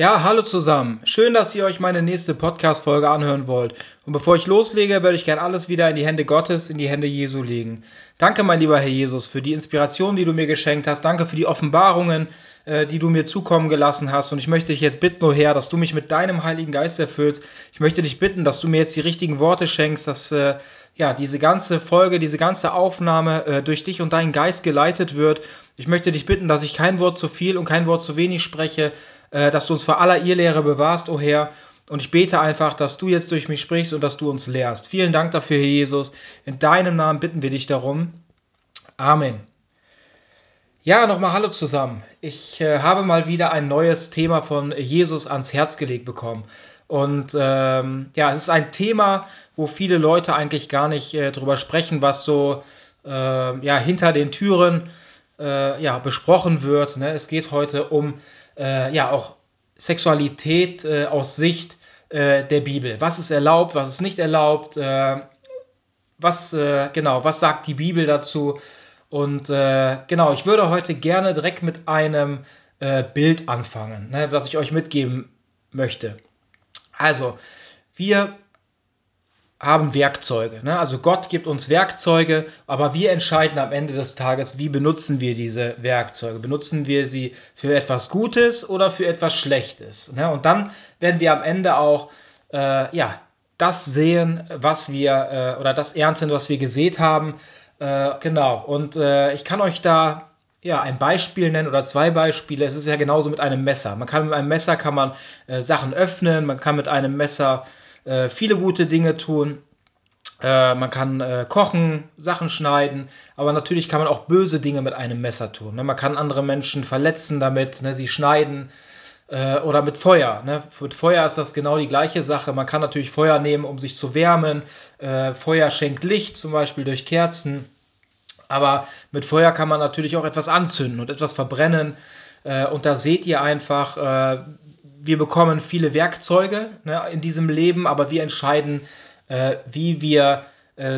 Ja, hallo zusammen. Schön, dass ihr euch meine nächste Podcast-Folge anhören wollt. Und bevor ich loslege, würde ich gern alles wieder in die Hände Gottes, in die Hände Jesu legen. Danke, mein lieber Herr Jesus, für die Inspiration, die du mir geschenkt hast. Danke für die Offenbarungen, die du mir zukommen gelassen hast. Und ich möchte dich jetzt bitten, o Herr, dass du mich mit deinem Heiligen Geist erfüllst. Ich möchte dich bitten, dass du mir jetzt die richtigen Worte schenkst, dass diese ganze Folge, diese ganze Aufnahme durch dich und deinen Geist geleitet wird. Ich möchte dich bitten, dass ich kein Wort zu viel und kein Wort zu wenig spreche, dass du uns vor aller Irrlehre bewahrst, o Herr. Und ich bete einfach, dass du jetzt durch mich sprichst und dass du uns lehrst. Vielen Dank dafür, Herr Jesus. In deinem Namen bitten wir dich darum. Amen. Ja, nochmal hallo zusammen. Ich habe mal wieder ein neues Thema von Jesus ans Herz gelegt bekommen. Und es ist ein Thema, wo viele Leute eigentlich gar nicht drüber sprechen, was so hinter den Türen besprochen wird, ne? Es geht heute um auch Sexualität aus Sicht der Bibel. Was ist erlaubt, was ist nicht erlaubt? Was sagt die Bibel dazu? Und ich würde heute gerne direkt mit einem Bild anfangen, ne, das ich euch mitgeben möchte. Also, wir haben Werkzeuge. Ne? Also Gott gibt uns Werkzeuge, aber wir entscheiden am Ende des Tages, wie benutzen wir diese Werkzeuge. Benutzen wir sie für etwas Gutes oder für etwas Schlechtes? Ne? Und dann werden wir am Ende auch das sehen, was wir oder das ernten, was wir gesät haben. Und ich kann euch da ein Beispiel nennen oder zwei Beispiele. Es ist ja genauso mit einem Messer. Mit einem Messer kann man Sachen öffnen, man kann mit einem Messer viele gute Dinge tun, man kann kochen, Sachen schneiden, aber natürlich kann man auch böse Dinge mit einem Messer tun. Man kann andere Menschen verletzen damit, sie schneiden oder mit Feuer. Mit Feuer ist das genau die gleiche Sache. Man kann natürlich Feuer nehmen, um sich zu wärmen. Feuer schenkt Licht, zum Beispiel durch Kerzen, aber mit Feuer kann man natürlich auch etwas anzünden und etwas verbrennen und da seht ihr einfach, wir bekommen viele Werkzeuge, ne, in diesem Leben, aber wir entscheiden, wie wir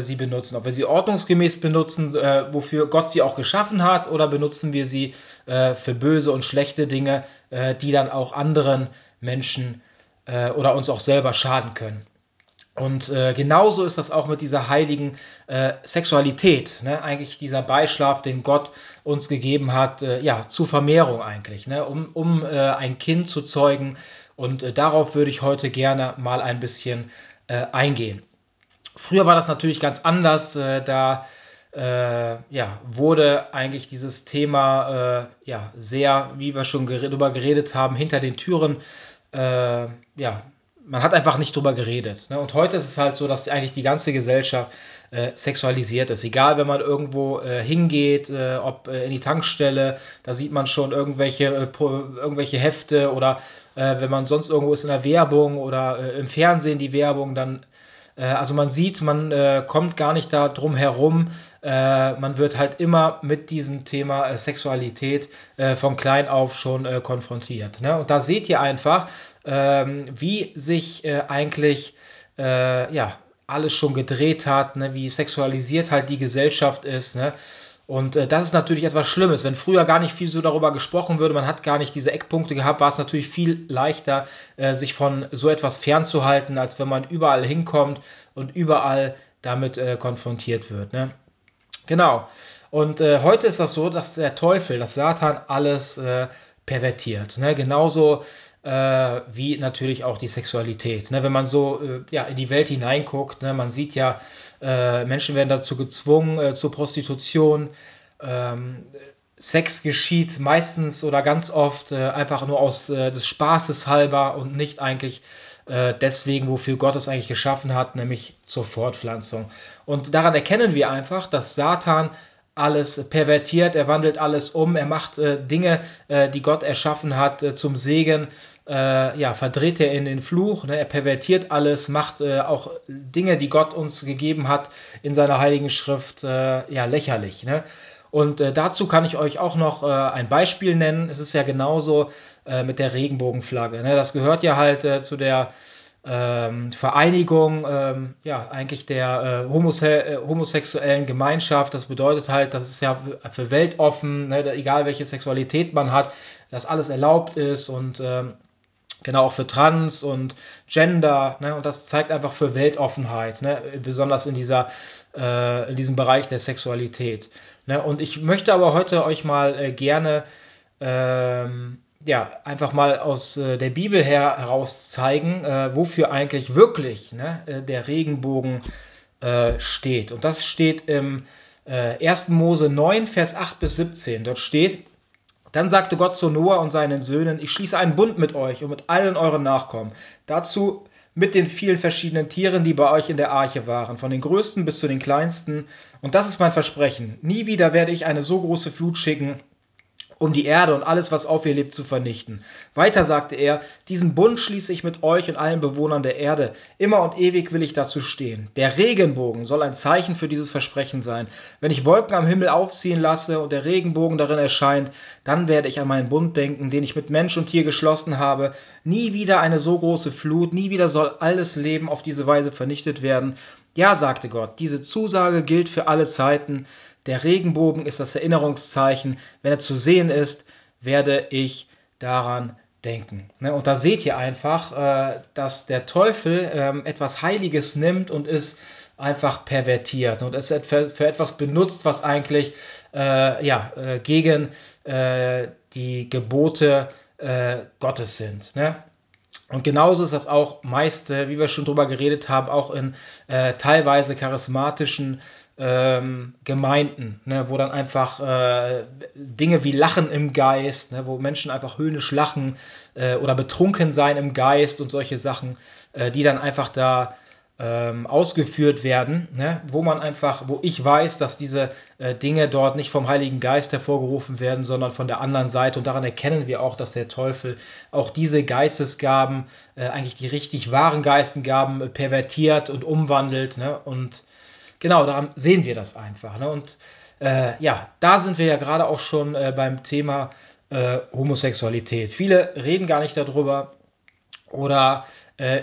sie benutzen. Ob wir sie ordnungsgemäß benutzen, wofür Gott sie auch geschaffen hat, oder benutzen wir sie für böse und schlechte Dinge, die dann auch anderen Menschen oder uns auch selber schaden können. Und genauso ist das auch mit dieser heiligen Sexualität, ne? Eigentlich dieser Beischlaf, den Gott uns gegeben hat, zur Vermehrung eigentlich, ne? um ein Kind zu zeugen. Und darauf würde ich heute gerne mal ein bisschen eingehen. Früher war das natürlich ganz anders, wurde eigentlich dieses Thema sehr, wie wir schon darüber geredet haben, hinter den Türen man hat einfach nicht drüber geredet. Ne? Und heute ist es halt so, dass eigentlich die ganze Gesellschaft sexualisiert ist. Egal, wenn man irgendwo hingeht, ob in die Tankstelle, da sieht man schon irgendwelche Hefte oder wenn man sonst irgendwo ist in der Werbung oder im Fernsehen die Werbung, dann man sieht, man kommt gar nicht da drum herum. Man wird halt immer mit diesem Thema Sexualität von klein auf schon konfrontiert. Ne? Und da seht ihr einfach, wie sich eigentlich alles schon gedreht hat, ne? Wie sexualisiert halt die Gesellschaft ist, ne? Und das ist natürlich etwas Schlimmes. Wenn früher gar nicht viel so darüber gesprochen würde, man hat gar nicht diese Eckpunkte gehabt, war es natürlich viel leichter, sich von so etwas fernzuhalten, als wenn man überall hinkommt und überall damit konfrontiert wird, ne? Genau. Und heute ist das so, dass der Teufel, dass Satan alles pervertiert, ne? Genauso wie natürlich auch die Sexualität, ne? Wenn man so in die Welt hineinguckt, ne? Man sieht ja, Menschen werden dazu gezwungen, zur Prostitution. Sex geschieht meistens oder ganz oft einfach nur aus des Spaßes halber und nicht eigentlich deswegen, wofür Gott es eigentlich geschaffen hat, nämlich zur Fortpflanzung. Und daran erkennen wir einfach, dass Satan alles pervertiert, er wandelt alles um, er macht Dinge, die Gott erschaffen hat, zum Segen, verdreht er in den Fluch, ne? Er pervertiert alles, macht auch Dinge, die Gott uns gegeben hat in seiner Heiligen Schrift, lächerlich, ne? Und dazu kann ich euch auch noch ein Beispiel nennen. Es ist ja genauso mit der Regenbogenflagge, ne? Das gehört ja halt zu der Vereinigung, eigentlich der homosexuellen Gemeinschaft. Das bedeutet halt, das ist ja für weltoffen, ne, egal welche Sexualität man hat, dass alles erlaubt ist und Genau, auch für Trans und Gender, ne? Und das zeigt einfach für Weltoffenheit, ne? Besonders in diesem Bereich der Sexualität. Ne? Und ich möchte aber heute euch mal gerne einfach mal aus der Bibel heraus zeigen, wofür eigentlich wirklich, ne, der Regenbogen steht. Und das steht im 1. Mose 9, Vers 8 bis 17. Dort steht: Dann sagte Gott zu Noah und seinen Söhnen: Ich schließe einen Bund mit euch und mit allen euren Nachkommen. Dazu mit den vielen verschiedenen Tieren, die bei euch in der Arche waren, von den größten bis zu den kleinsten. Und das ist mein Versprechen. Nie wieder werde ich eine so große Flut schicken, um die Erde und alles, was auf ihr lebt, zu vernichten. Weiter sagte er: Diesen Bund schließe ich mit euch und allen Bewohnern der Erde. Immer und ewig will ich dazu stehen. Der Regenbogen soll ein Zeichen für dieses Versprechen sein. Wenn ich Wolken am Himmel aufziehen lasse und der Regenbogen darin erscheint, dann werde ich an meinen Bund denken, den ich mit Mensch und Tier geschlossen habe. Nie wieder eine so große Flut, nie wieder soll alles Leben auf diese Weise vernichtet werden. Ja, sagte Gott, diese Zusage gilt für alle Zeiten. Der Regenbogen ist das Erinnerungszeichen. Wenn er zu sehen ist, werde ich daran denken. Und da seht ihr einfach, dass der Teufel etwas Heiliges nimmt und es einfach pervertiert und es für etwas benutzt, was eigentlich gegen die Gebote Gottes sind. Und genauso ist das auch meist, wie wir schon drüber geredet haben, auch in teilweise charismatischen Gemeinden, ne, wo dann einfach Dinge wie Lachen im Geist, ne, wo Menschen einfach höhnisch lachen oder betrunken sein im Geist und solche Sachen, die dann einfach da ausgeführt werden, ne, wo ich weiß, dass diese Dinge dort nicht vom Heiligen Geist hervorgerufen werden, sondern von der anderen Seite. Und daran erkennen wir auch, dass der Teufel auch diese Geistesgaben, eigentlich die richtig wahren Geistesgaben, pervertiert und umwandelt, ne, und genau, daran sehen wir das einfach. Ne? Und da sind wir ja gerade auch schon beim Thema Homosexualität. Viele reden gar nicht darüber oder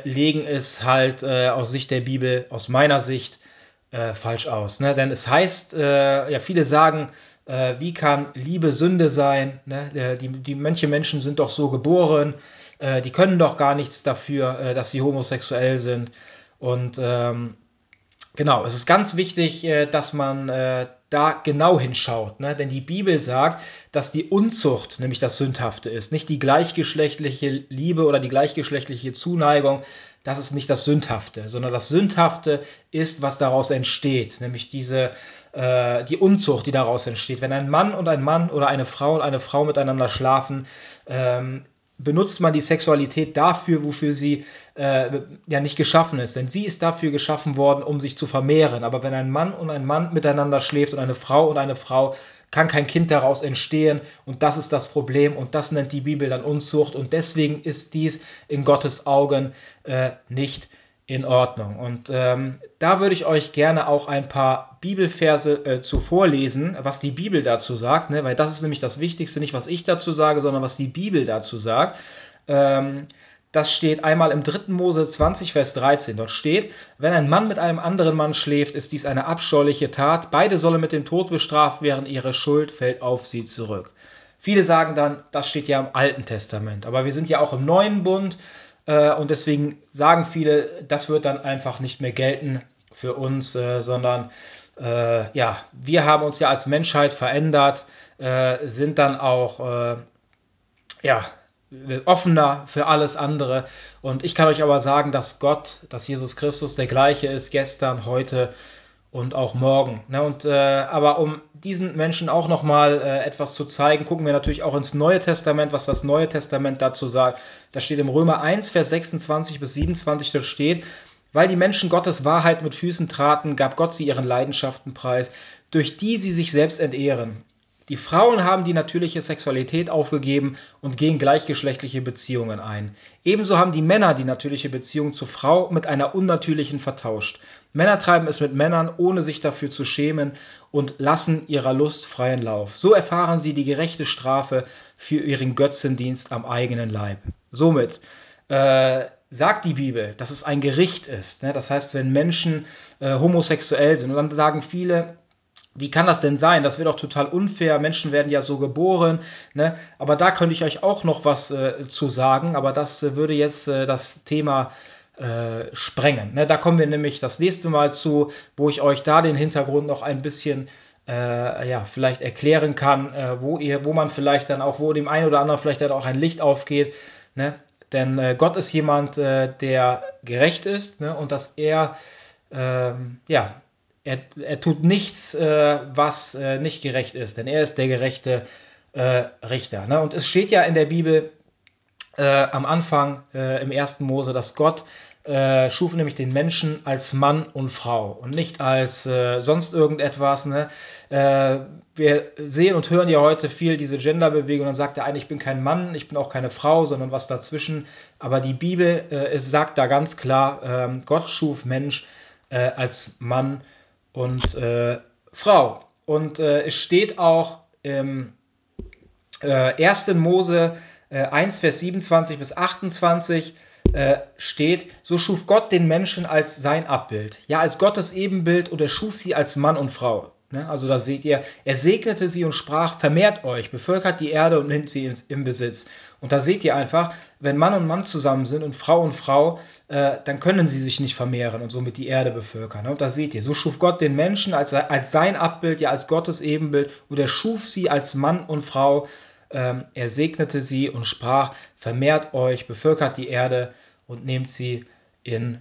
legen es halt aus Sicht der Bibel, aus meiner Sicht, falsch aus. Ne? Denn es heißt, viele sagen, wie kann Liebe Sünde sein? Ne? Manche Menschen sind doch so geboren, die können doch gar nichts dafür, dass sie homosexuell sind. Und genau, es ist ganz wichtig, dass man da genau hinschaut, ne? Denn die Bibel sagt, dass die Unzucht nämlich das Sündhafte ist, nicht die gleichgeschlechtliche Liebe oder die gleichgeschlechtliche Zuneigung. Das ist nicht das Sündhafte, sondern das Sündhafte ist, was daraus entsteht, nämlich die Unzucht, die daraus entsteht. Wenn ein Mann und ein Mann oder eine Frau und eine Frau miteinander schlafen, benutzt man die Sexualität dafür, wofür sie nicht geschaffen ist. Denn sie ist dafür geschaffen worden, um sich zu vermehren. Aber wenn ein Mann miteinander schläft und eine Frau, kann kein Kind daraus entstehen. Und das ist das Problem. Und das nennt die Bibel dann Unzucht. Und deswegen ist dies in Gottes Augen nicht in Ordnung. Und da würde ich euch gerne auch ein paar Bibelverse zu vorlesen, was die Bibel dazu sagt, ne? Weil das ist nämlich das Wichtigste, nicht was ich dazu sage, sondern was die Bibel dazu sagt. Das steht einmal im 3. Mose 20, Vers 13. Dort steht: Wenn ein Mann mit einem anderen Mann schläft, ist dies eine abscheuliche Tat. Beide sollen mit dem Tod bestraft werden, ihre Schuld fällt auf sie zurück. Viele sagen dann, das steht ja im Alten Testament. Aber wir sind ja auch im Neuen Bund. Und deswegen sagen viele, das wird dann einfach nicht mehr gelten für uns, sondern wir haben uns ja als Menschheit verändert, sind dann auch offener für alles andere. Und ich kann euch aber sagen, dass Jesus Christus der gleiche ist, gestern, heute und auch morgen. Ne? Und aber um diesen Menschen auch nochmal etwas zu zeigen, gucken wir natürlich auch ins Neue Testament, was das Neue Testament dazu sagt. Das steht im Römer 1, Vers 26 bis 27, dort steht: Weil die Menschen Gottes Wahrheit mit Füßen traten, gab Gott sie ihren Leidenschaften preis, durch die sie sich selbst entehren. Die Frauen haben die natürliche Sexualität aufgegeben und gehen gleichgeschlechtliche Beziehungen ein. Ebenso haben die Männer die natürliche Beziehung zur Frau mit einer unnatürlichen vertauscht. Männer treiben es mit Männern, ohne sich dafür zu schämen, und lassen ihrer Lust freien Lauf. So erfahren sie die gerechte Strafe für ihren Götzendienst am eigenen Leib. Somit sagt die Bibel, dass es ein Gericht ist. Ne? Das heißt, wenn Menschen homosexuell sind, und dann sagen viele, Wie kann das denn sein? Das wäre doch total unfair. Menschen werden ja so geboren, ne? Aber da könnte ich euch auch noch was zu sagen. Aber das würde jetzt das Thema sprengen, ne? Da kommen wir nämlich das nächste Mal zu, wo ich euch da den Hintergrund noch ein bisschen ja, vielleicht erklären kann, wo man vielleicht dann auch, wo dem einen oder anderen vielleicht dann auch ein Licht aufgeht, ne? Denn Gott ist jemand, der gerecht ist, ne? Und dass er, ja, er tut nichts, was nicht gerecht ist, denn er ist der gerechte Richter. Ne? Und es steht ja in der Bibel am Anfang im 1. Mose, dass Gott schuf nämlich den Menschen als Mann und Frau und nicht als sonst irgendetwas. Ne? Wir sehen und hören ja heute viel diese Genderbewegung, dann sagt der eine, ich bin kein Mann, ich bin auch keine Frau, sondern was dazwischen. Aber die Bibel sagt da ganz klar, Gott schuf Mensch als Mann und Frau. Und es steht auch im 1. Mose 1, Vers 27 bis 28 steht, so schuf Gott den Menschen als sein Abbild, ja, als Gottes Ebenbild, und er schuf sie als Mann und Frau. Ne? Also da seht ihr, er segnete sie und sprach, vermehrt euch, bevölkert die Erde und nimmt sie in Besitz. Und da seht ihr einfach, wenn Mann und Mann zusammen sind und Frau, dann können sie sich nicht vermehren und somit die Erde bevölkern. Ne? Und da seht ihr, so schuf Gott den Menschen als sein Abbild, ja, als Gottes Ebenbild, und er schuf sie als Mann und Frau. Er segnete sie und sprach, vermehrt euch, bevölkert die Erde und nehmt sie in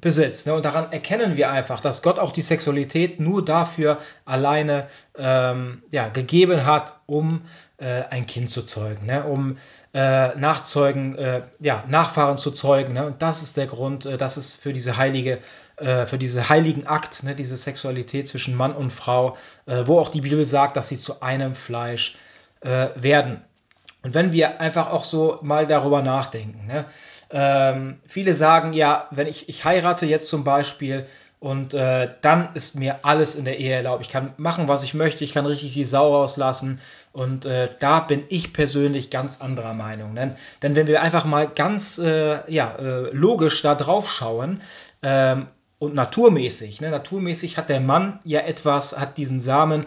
Besitz. Ne? Und daran erkennen wir einfach, dass Gott auch die Sexualität nur dafür alleine ja, gegeben hat, um ein Kind zu zeugen, ne? Um Nachfahren zu zeugen. Ne? Und das ist der Grund, dass es für diesen heiligen Akt, ne? Diese Sexualität zwischen Mann und Frau, wo auch die Bibel sagt, dass sie zu einem Fleisch werden. Und wenn wir einfach auch so mal darüber nachdenken, ne? Viele sagen ja, wenn ich heirate jetzt zum Beispiel und dann ist mir alles in der Ehe erlaubt. Ich kann machen, was ich möchte, ich kann richtig die Sau rauslassen, und da bin ich persönlich ganz anderer Meinung. Denn wenn wir einfach mal ganz logisch da drauf schauen, und naturmäßig, ne? Naturmäßig hat der Mann ja etwas, hat diesen Samen,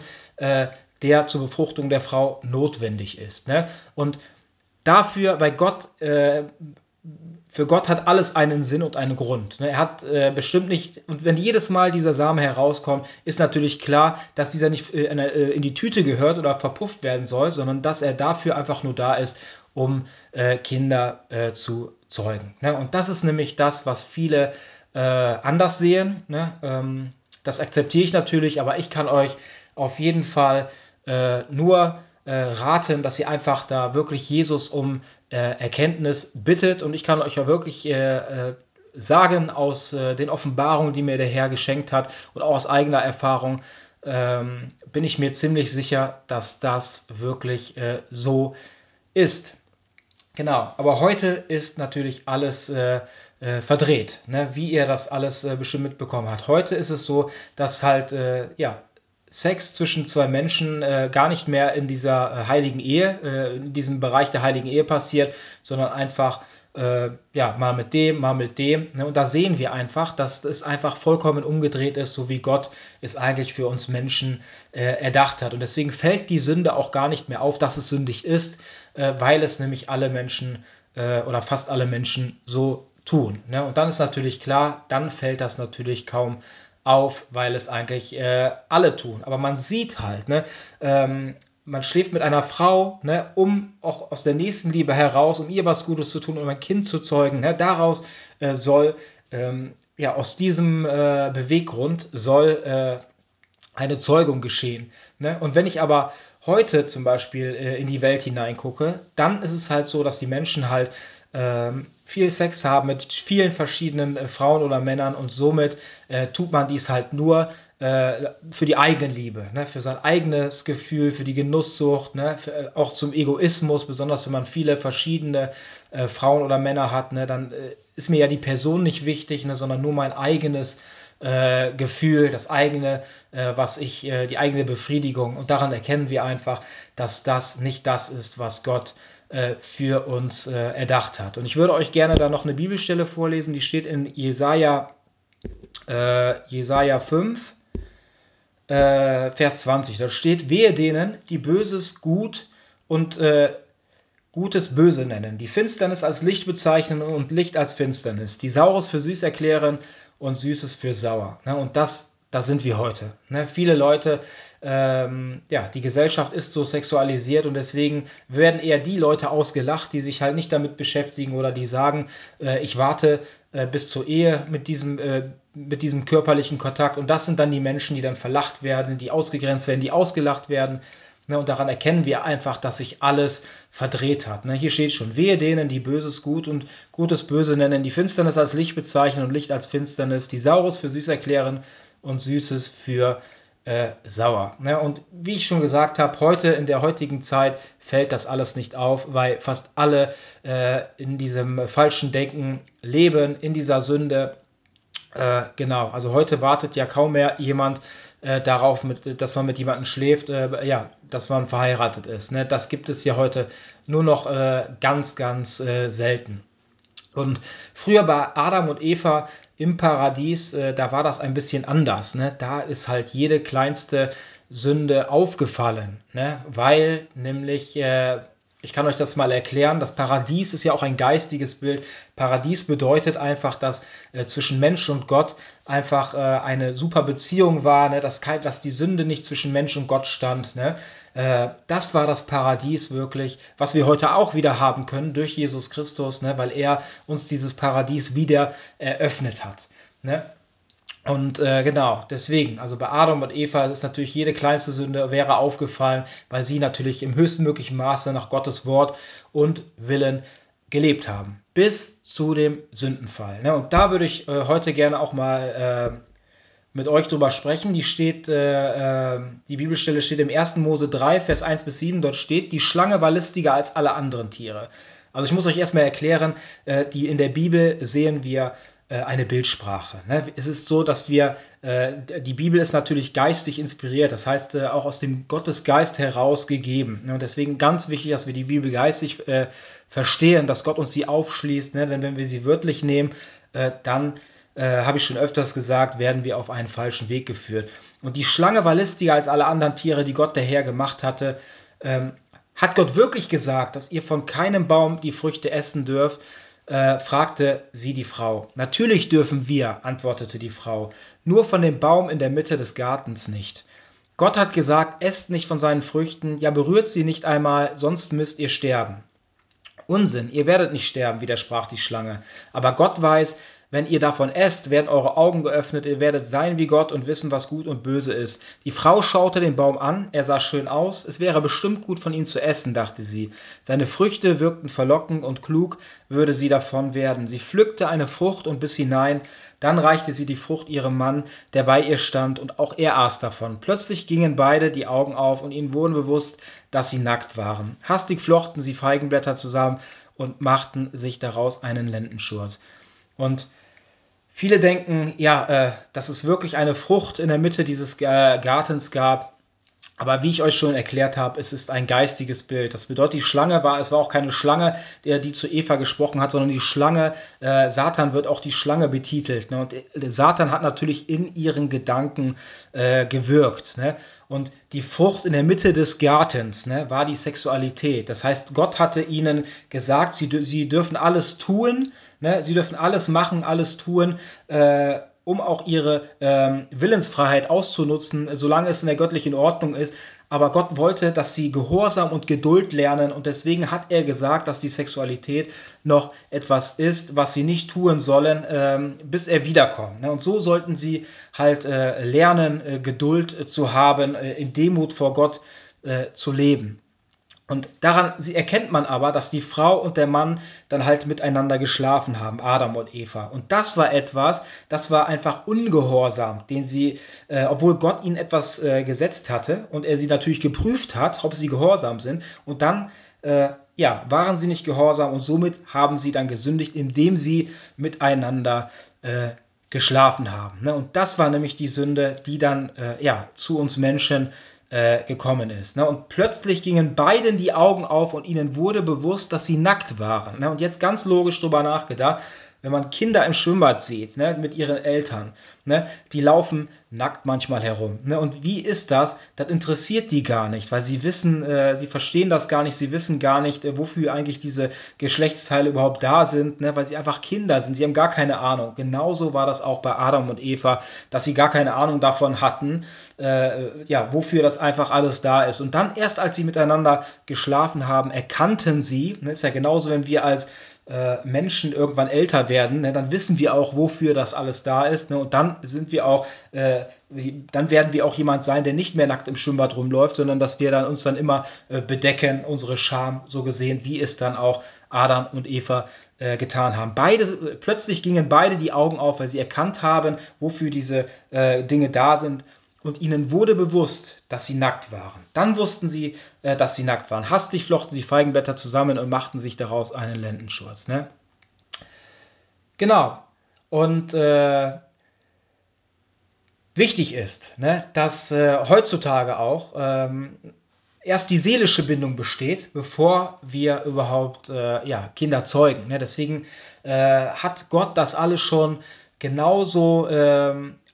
der zur Befruchtung der Frau notwendig ist. Ne? Und dafür, weil für Gott hat alles einen Sinn und einen Grund. Ne? Er hat bestimmt nicht, und wenn jedes Mal dieser Same herauskommt, ist natürlich klar, dass dieser nicht in die Tüte gehört oder verpufft werden soll, sondern dass er dafür einfach nur da ist, um Kinder zu zeugen. Ne? Und das ist nämlich das, was viele anders sehen. Ne? Das akzeptiere ich natürlich, aber ich kann euch auf jeden Fall nur raten, dass ihr einfach da wirklich Jesus um Erkenntnis bittet. Und ich kann euch ja wirklich sagen, aus den Offenbarungen, die mir der Herr geschenkt hat, und auch aus eigener Erfahrung, bin ich mir ziemlich sicher, dass das wirklich so ist. Genau, aber heute ist natürlich alles verdreht, ne? Wie ihr das alles bestimmt mitbekommen habt. Heute ist es so, dass halt, Sex zwischen zwei Menschen gar nicht mehr in dieser heiligen Ehe, in diesem Bereich der heiligen Ehe passiert, sondern einfach, mal mit dem, mal mit dem. Ne? Und da sehen wir einfach, dass es einfach vollkommen umgedreht ist, so wie Gott es eigentlich für uns Menschen erdacht hat. Und deswegen fällt die Sünde auch gar nicht mehr auf, dass es sündig ist, weil es nämlich alle Menschen oder fast alle Menschen so tun. Ne? Und dann ist natürlich klar, dann fällt das natürlich kaum auf, weil es eigentlich alle tun. Aber man sieht halt, ne? Man schläft mit einer Frau, ne? Um auch aus der Nächstenliebe heraus, um ihr was Gutes zu tun, um ein Kind zu zeugen. Ne? Daraus soll, aus diesem Beweggrund soll eine Zeugung geschehen. Ne? Und wenn ich aber heute zum Beispiel in die Welt hineingucke, dann ist es halt so, dass die Menschen halt viel Sex haben mit vielen verschiedenen Frauen oder Männern, und somit tut man dies halt nur für die eigene Liebe, ne? Für sein eigenes Gefühl, für die Genusssucht, ne? Auch zum Egoismus, besonders wenn man viele verschiedene Frauen oder Männer hat, ne? Dann ist mir ja die Person nicht wichtig, ne? Sondern nur mein eigenes Gefühl, das eigene, die eigene Befriedigung. Und daran erkennen wir einfach, dass das nicht das ist, was Gott für uns erdacht hat. Und ich würde euch gerne da noch eine Bibelstelle vorlesen, die steht in Jesaja 5, Vers 20. Da steht, wehe denen, die Böses gut und Gutes böse nennen, die Finsternis als Licht bezeichnen und Licht als Finsternis, die Saures für süß erklären und Süßes für sauer. Ne? Und da sind wir heute. Ne? Viele Leute, die Gesellschaft ist so sexualisiert und deswegen werden eher die Leute ausgelacht, die sich halt nicht damit beschäftigen oder die sagen, ich warte bis zur Ehe mit diesem körperlichen Kontakt. Und das sind dann die Menschen, die dann verlacht werden, die ausgegrenzt werden, die ausgelacht werden. Ne, und daran erkennen wir einfach, dass sich alles verdreht hat. Ne, hier steht schon, wehe denen, die Böses gut und Gutes böse nennen, die Finsternis als Licht bezeichnen und Licht als Finsternis, die Saures für süß erklären und Süßes für sauer. Ne, und wie ich schon gesagt habe, in der heutigen Zeit fällt das alles nicht auf, weil fast alle in diesem falschen Denken leben, in dieser Sünde. Genau, also heute wartet ja kaum mehr jemand darauf, dass man mit jemandem schläft, dass man verheiratet ist. Ne? Das gibt es ja heute nur noch ganz, ganz selten. Und früher bei Adam und Eva im Paradies, da war das ein bisschen anders. Ne? Da ist halt jede kleinste Sünde aufgefallen, ne? Weil nämlich... Ich kann euch das mal erklären. Das Paradies ist ja auch ein geistiges Bild. Paradies bedeutet einfach, dass zwischen Mensch und Gott einfach eine super Beziehung war, ne? dass die Sünde nicht zwischen Mensch und Gott stand. Ne? Das war das Paradies wirklich, was wir heute auch wieder haben können durch Jesus Christus, ne? Weil er uns dieses Paradies wieder eröffnet hat. Ne? Und genau, deswegen, also bei Adam und Eva ist natürlich jede kleinste Sünde wäre aufgefallen, weil sie natürlich im höchsten möglichen Maße nach Gottes Wort und Willen gelebt haben. Bis zu dem Sündenfall. Ne? Und da würde ich heute gerne auch mal mit euch drüber sprechen. Die Bibelstelle steht im 1. Mose 3, Vers 1 bis 7, dort steht, die Schlange war listiger als alle anderen Tiere. Also ich muss euch erstmal erklären, in der Bibel sehen wir eine Bildsprache. Es ist so, dass die Bibel ist natürlich geistig inspiriert, das heißt auch aus dem Gottesgeist herausgegeben. Und deswegen ganz wichtig, dass wir die Bibel geistig verstehen, dass Gott uns sie aufschließt, denn wenn wir sie wörtlich nehmen, dann, habe ich schon öfters gesagt, werden wir auf einen falschen Weg geführt. Und die Schlange war listiger als alle anderen Tiere, die Gott der Herr gemacht hatte. Hat Gott wirklich gesagt, dass ihr von keinem Baum die Früchte essen dürft? Fragte sie die Frau. Natürlich dürfen wir, antwortete die Frau, nur von dem Baum in der Mitte des Gartens nicht. Gott hat gesagt, esst nicht von seinen Früchten, ja berührt sie nicht einmal, sonst müsst ihr sterben. Unsinn, ihr werdet nicht sterben, widersprach die Schlange. Aber Gott weiß, wenn ihr davon esst, werden eure Augen geöffnet, ihr werdet sein wie Gott und wissen, was gut und böse ist. Die Frau schaute den Baum an, er sah schön aus, es wäre bestimmt gut von ihm zu essen, dachte sie. Seine Früchte wirkten verlockend und klug würde sie davon werden. Sie pflückte eine Frucht und biss hinein, dann reichte sie die Frucht ihrem Mann, der bei ihr stand, und auch er aß davon. Plötzlich gingen beide die Augen auf und ihnen wurde bewusst, dass sie nackt waren. Hastig flochten sie Feigenblätter zusammen und machten sich daraus einen Lendenschurz. Und viele denken, dass es wirklich eine Frucht in der Mitte dieses Gartens gab. Aber wie ich euch schon erklärt habe, es ist ein geistiges Bild. Das bedeutet, es war auch keine Schlange, die zu Eva gesprochen hat, sondern die Schlange, Satan wird auch die Schlange betitelt. Ne? Und Satan hat natürlich in ihren Gedanken gewirkt. Ne? Und die Frucht in der Mitte des Gartens, ne, war die Sexualität. Das heißt, Gott hatte ihnen gesagt, sie dürfen alles tun, ne? Sie dürfen alles machen, alles tun, um auch ihre Willensfreiheit auszunutzen, solange es in der göttlichen Ordnung ist. Aber Gott wollte, dass sie Gehorsam und Geduld lernen und deswegen hat er gesagt, dass die Sexualität noch etwas ist, was sie nicht tun sollen, bis er wiederkommt. Ne? Und so sollten sie halt lernen, Geduld zu haben, in Demut vor Gott zu leben. Und daran erkennt man aber, dass die Frau und der Mann dann halt miteinander geschlafen haben, Adam und Eva. Und das war etwas, das war einfach Ungehorsam, den sie, obwohl Gott ihnen etwas gesetzt hatte und er sie natürlich geprüft hat, ob sie gehorsam sind. Und dann, waren sie nicht gehorsam und somit haben sie dann gesündigt, indem sie miteinander geschlafen haben. Ne? Und das war nämlich die Sünde, die dann zu uns Menschen gekommen ist. Und plötzlich gingen beiden die Augen auf und ihnen wurde bewusst, dass sie nackt waren. Und jetzt ganz logisch drüber nachgedacht, wenn man Kinder im Schwimmbad sieht, ne, mit ihren Eltern, ne, die laufen nackt manchmal herum. Ne, und wie ist das? Das interessiert die gar nicht, weil sie wissen, sie verstehen das gar nicht, sie wissen gar nicht, wofür eigentlich diese Geschlechtsteile überhaupt da sind, ne, weil sie einfach Kinder sind, sie haben gar keine Ahnung. Genauso war das auch bei Adam und Eva, dass sie gar keine Ahnung davon hatten, ja, wofür das einfach alles da ist. Und dann erst, als sie miteinander geschlafen haben, erkannten sie, ne, ist ja genauso, wenn wir als Menschen irgendwann älter werden, ne, dann wissen wir auch, wofür das alles da ist, ne, und dann sind wir auch, dann werden wir auch jemand sein, der nicht mehr nackt im Schwimmbad rumläuft, sondern dass wir dann uns dann immer bedecken, unsere Scham so gesehen, wie es dann auch Adam und Eva getan haben. Plötzlich gingen beide die Augen auf, weil sie erkannt haben, wofür diese Dinge da sind. Und ihnen wurde bewusst, dass sie nackt waren. Dann wussten sie, dass sie nackt waren. Hastig flochten sie Feigenblätter zusammen und machten sich daraus einen Lendenschurz. Ne? Genau. Und wichtig ist, ne, dass heutzutage auch erst die seelische Bindung besteht, bevor wir überhaupt Kinder zeugen. Ne? Deswegen hat Gott das alles schon genauso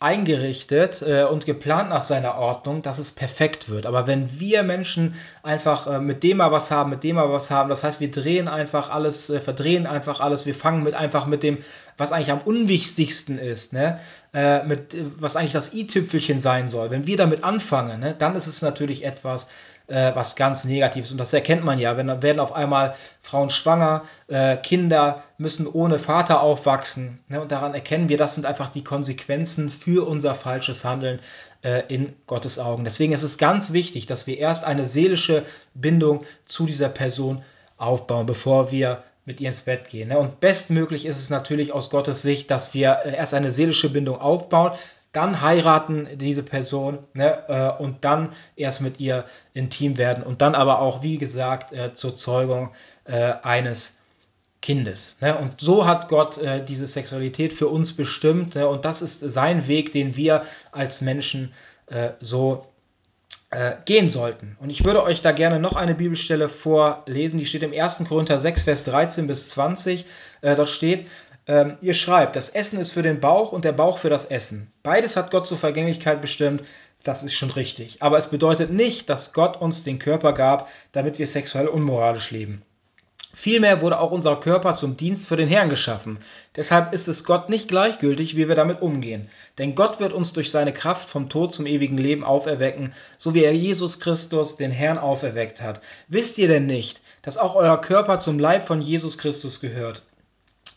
eingerichtet und geplant nach seiner Ordnung, dass es perfekt wird. Aber wenn wir Menschen einfach mit dem aber was haben, das heißt, wir verdrehen einfach alles, wir fangen mit dem, was eigentlich am unwichtigsten ist, ne? Was eigentlich das i-Tüpfelchen sein soll. Wenn wir damit anfangen, ne, dann ist es natürlich etwas, was ganz Negatives. Und das erkennt man ja. Dann werden auf einmal Frauen schwanger, Kinder müssen ohne Vater aufwachsen. Ne? Und daran erkennen wir, das sind einfach die Konsequenzen für unser falsches Handeln in Gottes Augen. Deswegen ist es ganz wichtig, dass wir erst eine seelische Bindung zu dieser Person aufbauen, bevor wir mit ihr ins Bett gehen. Ne? Und bestmöglich ist es natürlich aus Gottes Sicht, dass wir erst eine seelische Bindung aufbauen, dann heiraten diese Person, ne, und dann erst mit ihr intim werden und dann aber auch, wie gesagt, zur Zeugung eines Kindes. Ne? Und so hat Gott diese Sexualität für uns bestimmt, ne? Und das ist sein Weg, den wir als Menschen so gehen sollten. Und ich würde euch da gerne noch eine Bibelstelle vorlesen, die steht im 1. Korinther 6, Vers 13 bis 20. Dort steht: Ihr schreibt, das Essen ist für den Bauch und der Bauch für das Essen. Beides hat Gott zur Vergänglichkeit bestimmt, das ist schon richtig. Aber es bedeutet nicht, dass Gott uns den Körper gab, damit wir sexuell unmoralisch leben. Vielmehr wurde auch unser Körper zum Dienst für den Herrn geschaffen. Deshalb ist es Gott nicht gleichgültig, wie wir damit umgehen. Denn Gott wird uns durch seine Kraft vom Tod zum ewigen Leben auferwecken, so wie er Jesus Christus, den Herrn, auferweckt hat. Wisst ihr denn nicht, dass auch euer Körper zum Leib von Jesus Christus gehört?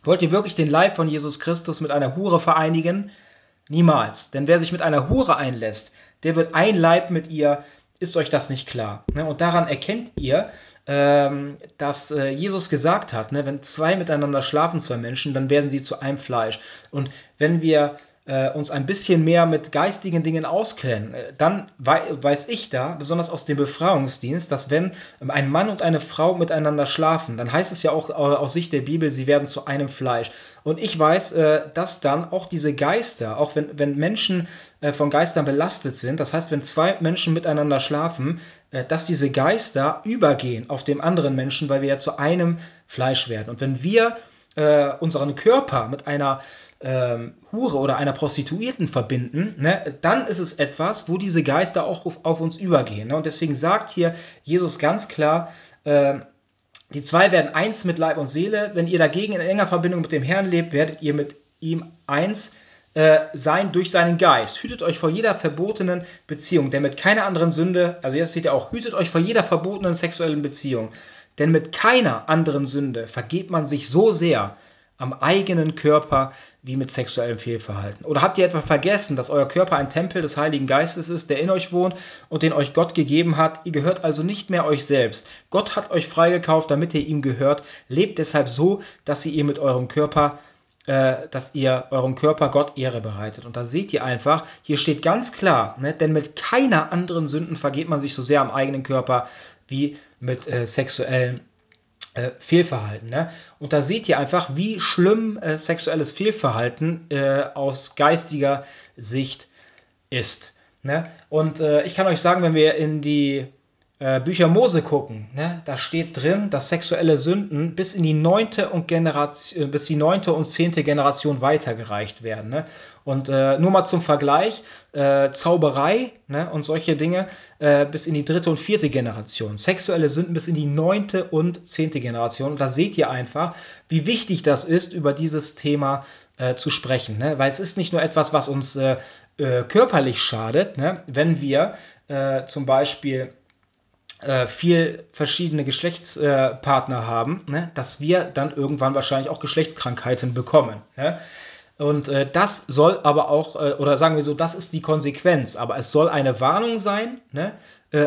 Wollt ihr wirklich den Leib von Jesus Christus mit einer Hure vereinigen? Niemals. Denn wer sich mit einer Hure einlässt, der wird ein Leib mit ihr. Ist euch das nicht klar? Und daran erkennt ihr, dass Jesus gesagt hat, wenn zwei miteinander schlafen, zwei Menschen, dann werden sie zu einem Fleisch. Und wenn wir uns ein bisschen mehr mit geistigen Dingen auskennen, dann weiß ich da, besonders aus dem Befreiungsdienst, dass wenn ein Mann und eine Frau miteinander schlafen, dann heißt es ja auch aus Sicht der Bibel, sie werden zu einem Fleisch. Und ich weiß, dass dann auch diese Geister, auch wenn Menschen von Geistern belastet sind, das heißt, wenn zwei Menschen miteinander schlafen, dass diese Geister übergehen auf dem anderen Menschen, weil wir ja zu einem Fleisch werden. Und wenn wir unseren Körper mit einer Hure oder einer Prostituierten verbinden, ne, dann ist es etwas, wo diese Geister auch auf uns übergehen. Ne? Und deswegen sagt hier Jesus ganz klar, die zwei werden eins mit Leib und Seele. Wenn ihr dagegen in enger Verbindung mit dem Herrn lebt, werdet ihr mit ihm eins sein durch seinen Geist. Hütet euch vor jeder verbotenen Beziehung, denn mit keiner anderen Sünde, also jetzt steht ja auch, hütet euch vor jeder verbotenen sexuellen Beziehung. Denn mit keiner anderen Sünde vergeht man sich so sehr am eigenen Körper wie mit sexuellem Fehlverhalten. Oder habt ihr etwa vergessen, dass euer Körper ein Tempel des Heiligen Geistes ist, der in euch wohnt und den euch Gott gegeben hat? Ihr gehört also nicht mehr euch selbst. Gott hat euch freigekauft, damit ihr ihm gehört. Lebt deshalb so, dass ihr eurem Körper Gott Ehre bereitet. Und da seht ihr einfach, hier steht ganz klar, ne, denn mit keiner anderen Sünden vergeht man sich so sehr am eigenen Körper wie mit sexuellem Fehlverhalten. Ne? Und da seht ihr einfach, wie schlimm sexuelles Fehlverhalten aus geistiger Sicht ist. Ne? Und ich kann euch sagen, wenn wir in die Bücher Mose gucken, ne? Da steht drin, dass sexuelle Sünden bis in die 9. und 10. Generation weitergereicht werden. Ne? Und nur mal zum Vergleich, Zauberei, ne? Und solche Dinge bis in die 3. und 4. Generation. Sexuelle Sünden bis in die 9. und 10. Generation. Und da seht ihr einfach, wie wichtig das ist, über dieses Thema zu sprechen. Ne? Weil es ist nicht nur etwas, was uns körperlich schadet, ne? Wenn wir zum Beispiel viel verschiedene Geschlechtspartner haben, ne, dass wir dann irgendwann wahrscheinlich auch Geschlechtskrankheiten bekommen. Ne? Und das soll aber auch, oder sagen wir so, das ist die Konsequenz, aber es soll eine Warnung sein, ne,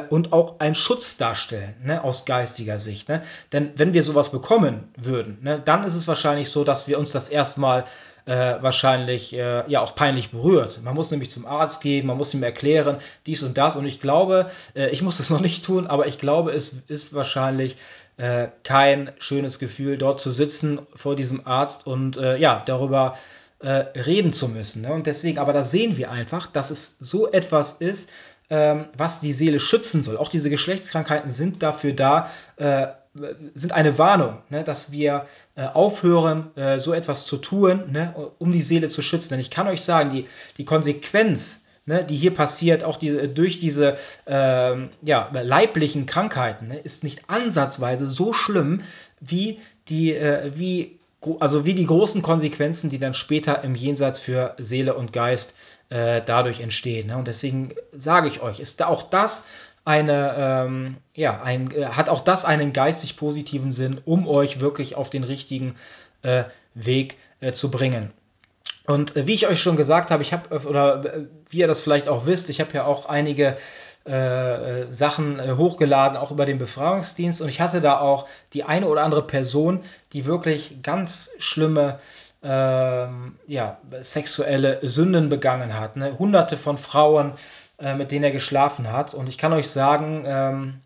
und auch einen Schutz darstellen, ne, aus geistiger Sicht. Ne? Denn wenn wir sowas bekommen würden, ne, dann ist es wahrscheinlich so, dass wir uns das erstmal wahrscheinlich ja auch peinlich berührt. Man muss nämlich zum Arzt gehen, man muss ihm erklären, dies und das. Und ich glaube, ich muss das noch nicht tun, aber ich glaube, es ist wahrscheinlich kein schönes Gefühl, dort zu sitzen vor diesem Arzt und ja, darüber reden zu müssen. Ne? Und deswegen, aber da sehen wir einfach, dass es so etwas ist, was die Seele schützen soll. Auch diese Geschlechtskrankheiten sind dafür da, sind eine Warnung, ne, dass wir aufhören, so etwas zu tun, ne, um die Seele zu schützen. Denn ich kann euch sagen, die Konsequenz, ne, die hier passiert, auch durch diese ja, leiblichen Krankheiten, ne, ist nicht ansatzweise so schlimm wie die großen Konsequenzen, die dann später im Jenseits für Seele und Geist dadurch entstehen. Ne. Und deswegen sage ich euch, ist da auch das hat auch das einen geistig positiven Sinn, um euch wirklich auf den richtigen Weg zu bringen. Und wie ich euch schon gesagt habe, wie ihr das vielleicht auch wisst, ich habe ja auch einige Sachen hochgeladen, auch über den Befreiungsdienst, und ich hatte da auch die eine oder andere Person, die wirklich ganz schlimme sexuelle Sünden begangen hat. Ne? Hunderte von Frauen, mit denen er geschlafen hat. Und ich kann euch sagen,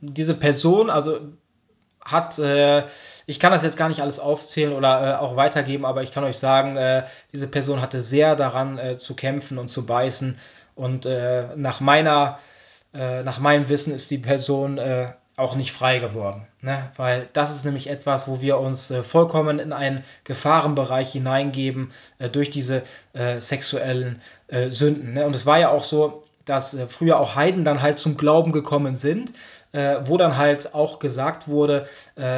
diese Person, ich kann das jetzt gar nicht alles aufzählen oder auch weitergeben, aber ich kann euch sagen, diese Person hatte sehr daran zu kämpfen und zu beißen. Und nach meinem Wissen ist die Person auch nicht frei geworden. Ne? Weil das ist nämlich etwas, wo wir uns vollkommen in einen Gefahrenbereich hineingeben durch diese sexuellen Sünden. Ne? Und es war ja auch so, dass früher auch Heiden dann halt zum Glauben gekommen sind, wo dann halt auch gesagt wurde,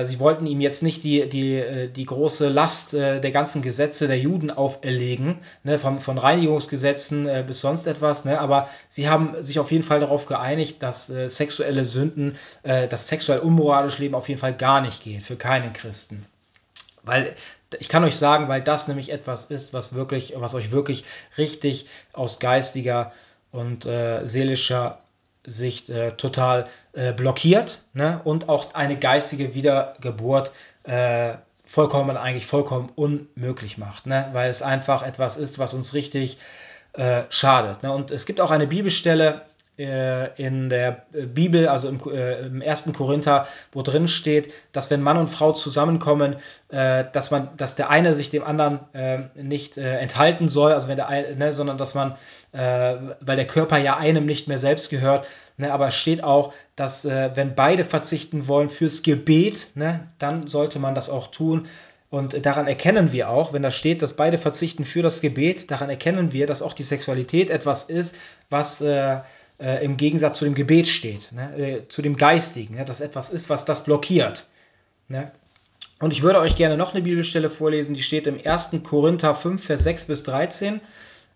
sie wollten ihm jetzt nicht die große Last der ganzen Gesetze der Juden auferlegen, ne, von Reinigungsgesetzen bis sonst etwas, ne, aber sie haben sich auf jeden Fall darauf geeinigt, dass sexuelle Sünden, das sexuell unmoralische Leben auf jeden Fall gar nicht geht, für keinen Christen. Weil ich kann euch sagen, weil das nämlich etwas ist, was euch wirklich richtig aus geistiger und seelischer Sicht total blockiert, ne? Und auch eine geistige Wiedergeburt vollkommen unmöglich macht, ne? Weil es einfach etwas ist, was uns richtig schadet. Ne? Und es gibt auch eine Bibelstelle in der Bibel, also im 1. Korinther, wo drin steht, dass wenn Mann und Frau zusammenkommen, dass der eine sich dem anderen nicht enthalten soll, also wenn der eine, ne, sondern dass man, weil der Körper ja einem nicht mehr selbst gehört, ne, aber es steht auch, dass wenn beide verzichten wollen fürs Gebet, ne, dann sollte man das auch tun. Und daran erkennen wir auch, wenn da steht, dass beide verzichten für das Gebet, daran erkennen wir, dass auch die Sexualität etwas ist, was im Gegensatz zu dem Gebet steht, ne? Zu dem Geistigen, ne? Dass etwas ist, was das blockiert. Ne? Und ich würde euch gerne noch eine Bibelstelle vorlesen, die steht im 1. Korinther 5, Vers 6-13.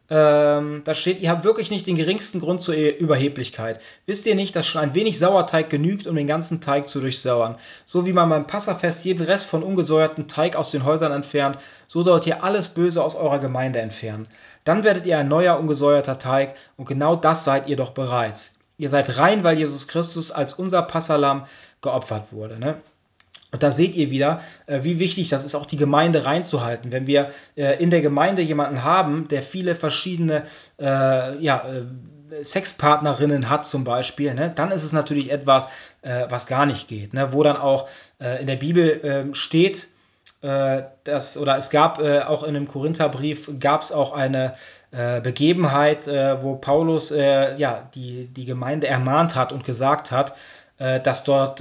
Da steht, ihr habt wirklich nicht den geringsten Grund zur Überheblichkeit. Wisst ihr nicht, dass schon ein wenig Sauerteig genügt, um den ganzen Teig zu durchsauern? So wie man beim Passafest jeden Rest von ungesäuertem Teig aus den Häusern entfernt, so sollt ihr alles Böse aus eurer Gemeinde entfernen. Dann werdet ihr ein neuer, ungesäuerter Teig, und genau das seid ihr doch bereits. Ihr seid rein, weil Jesus Christus als unser Passahlamm geopfert wurde, ne? Und da seht ihr wieder, wie wichtig das ist, auch die Gemeinde reinzuhalten. Wenn wir in der Gemeinde jemanden haben, der viele verschiedene Sexpartnerinnen hat zum Beispiel, ne, dann ist es natürlich etwas, was gar nicht geht, ne, wo dann auch in der Bibel steht, es gab auch in dem Korintherbrief, gab es auch eine Begebenheit, wo Paulus die Gemeinde ermahnt hat und gesagt hat, dass dort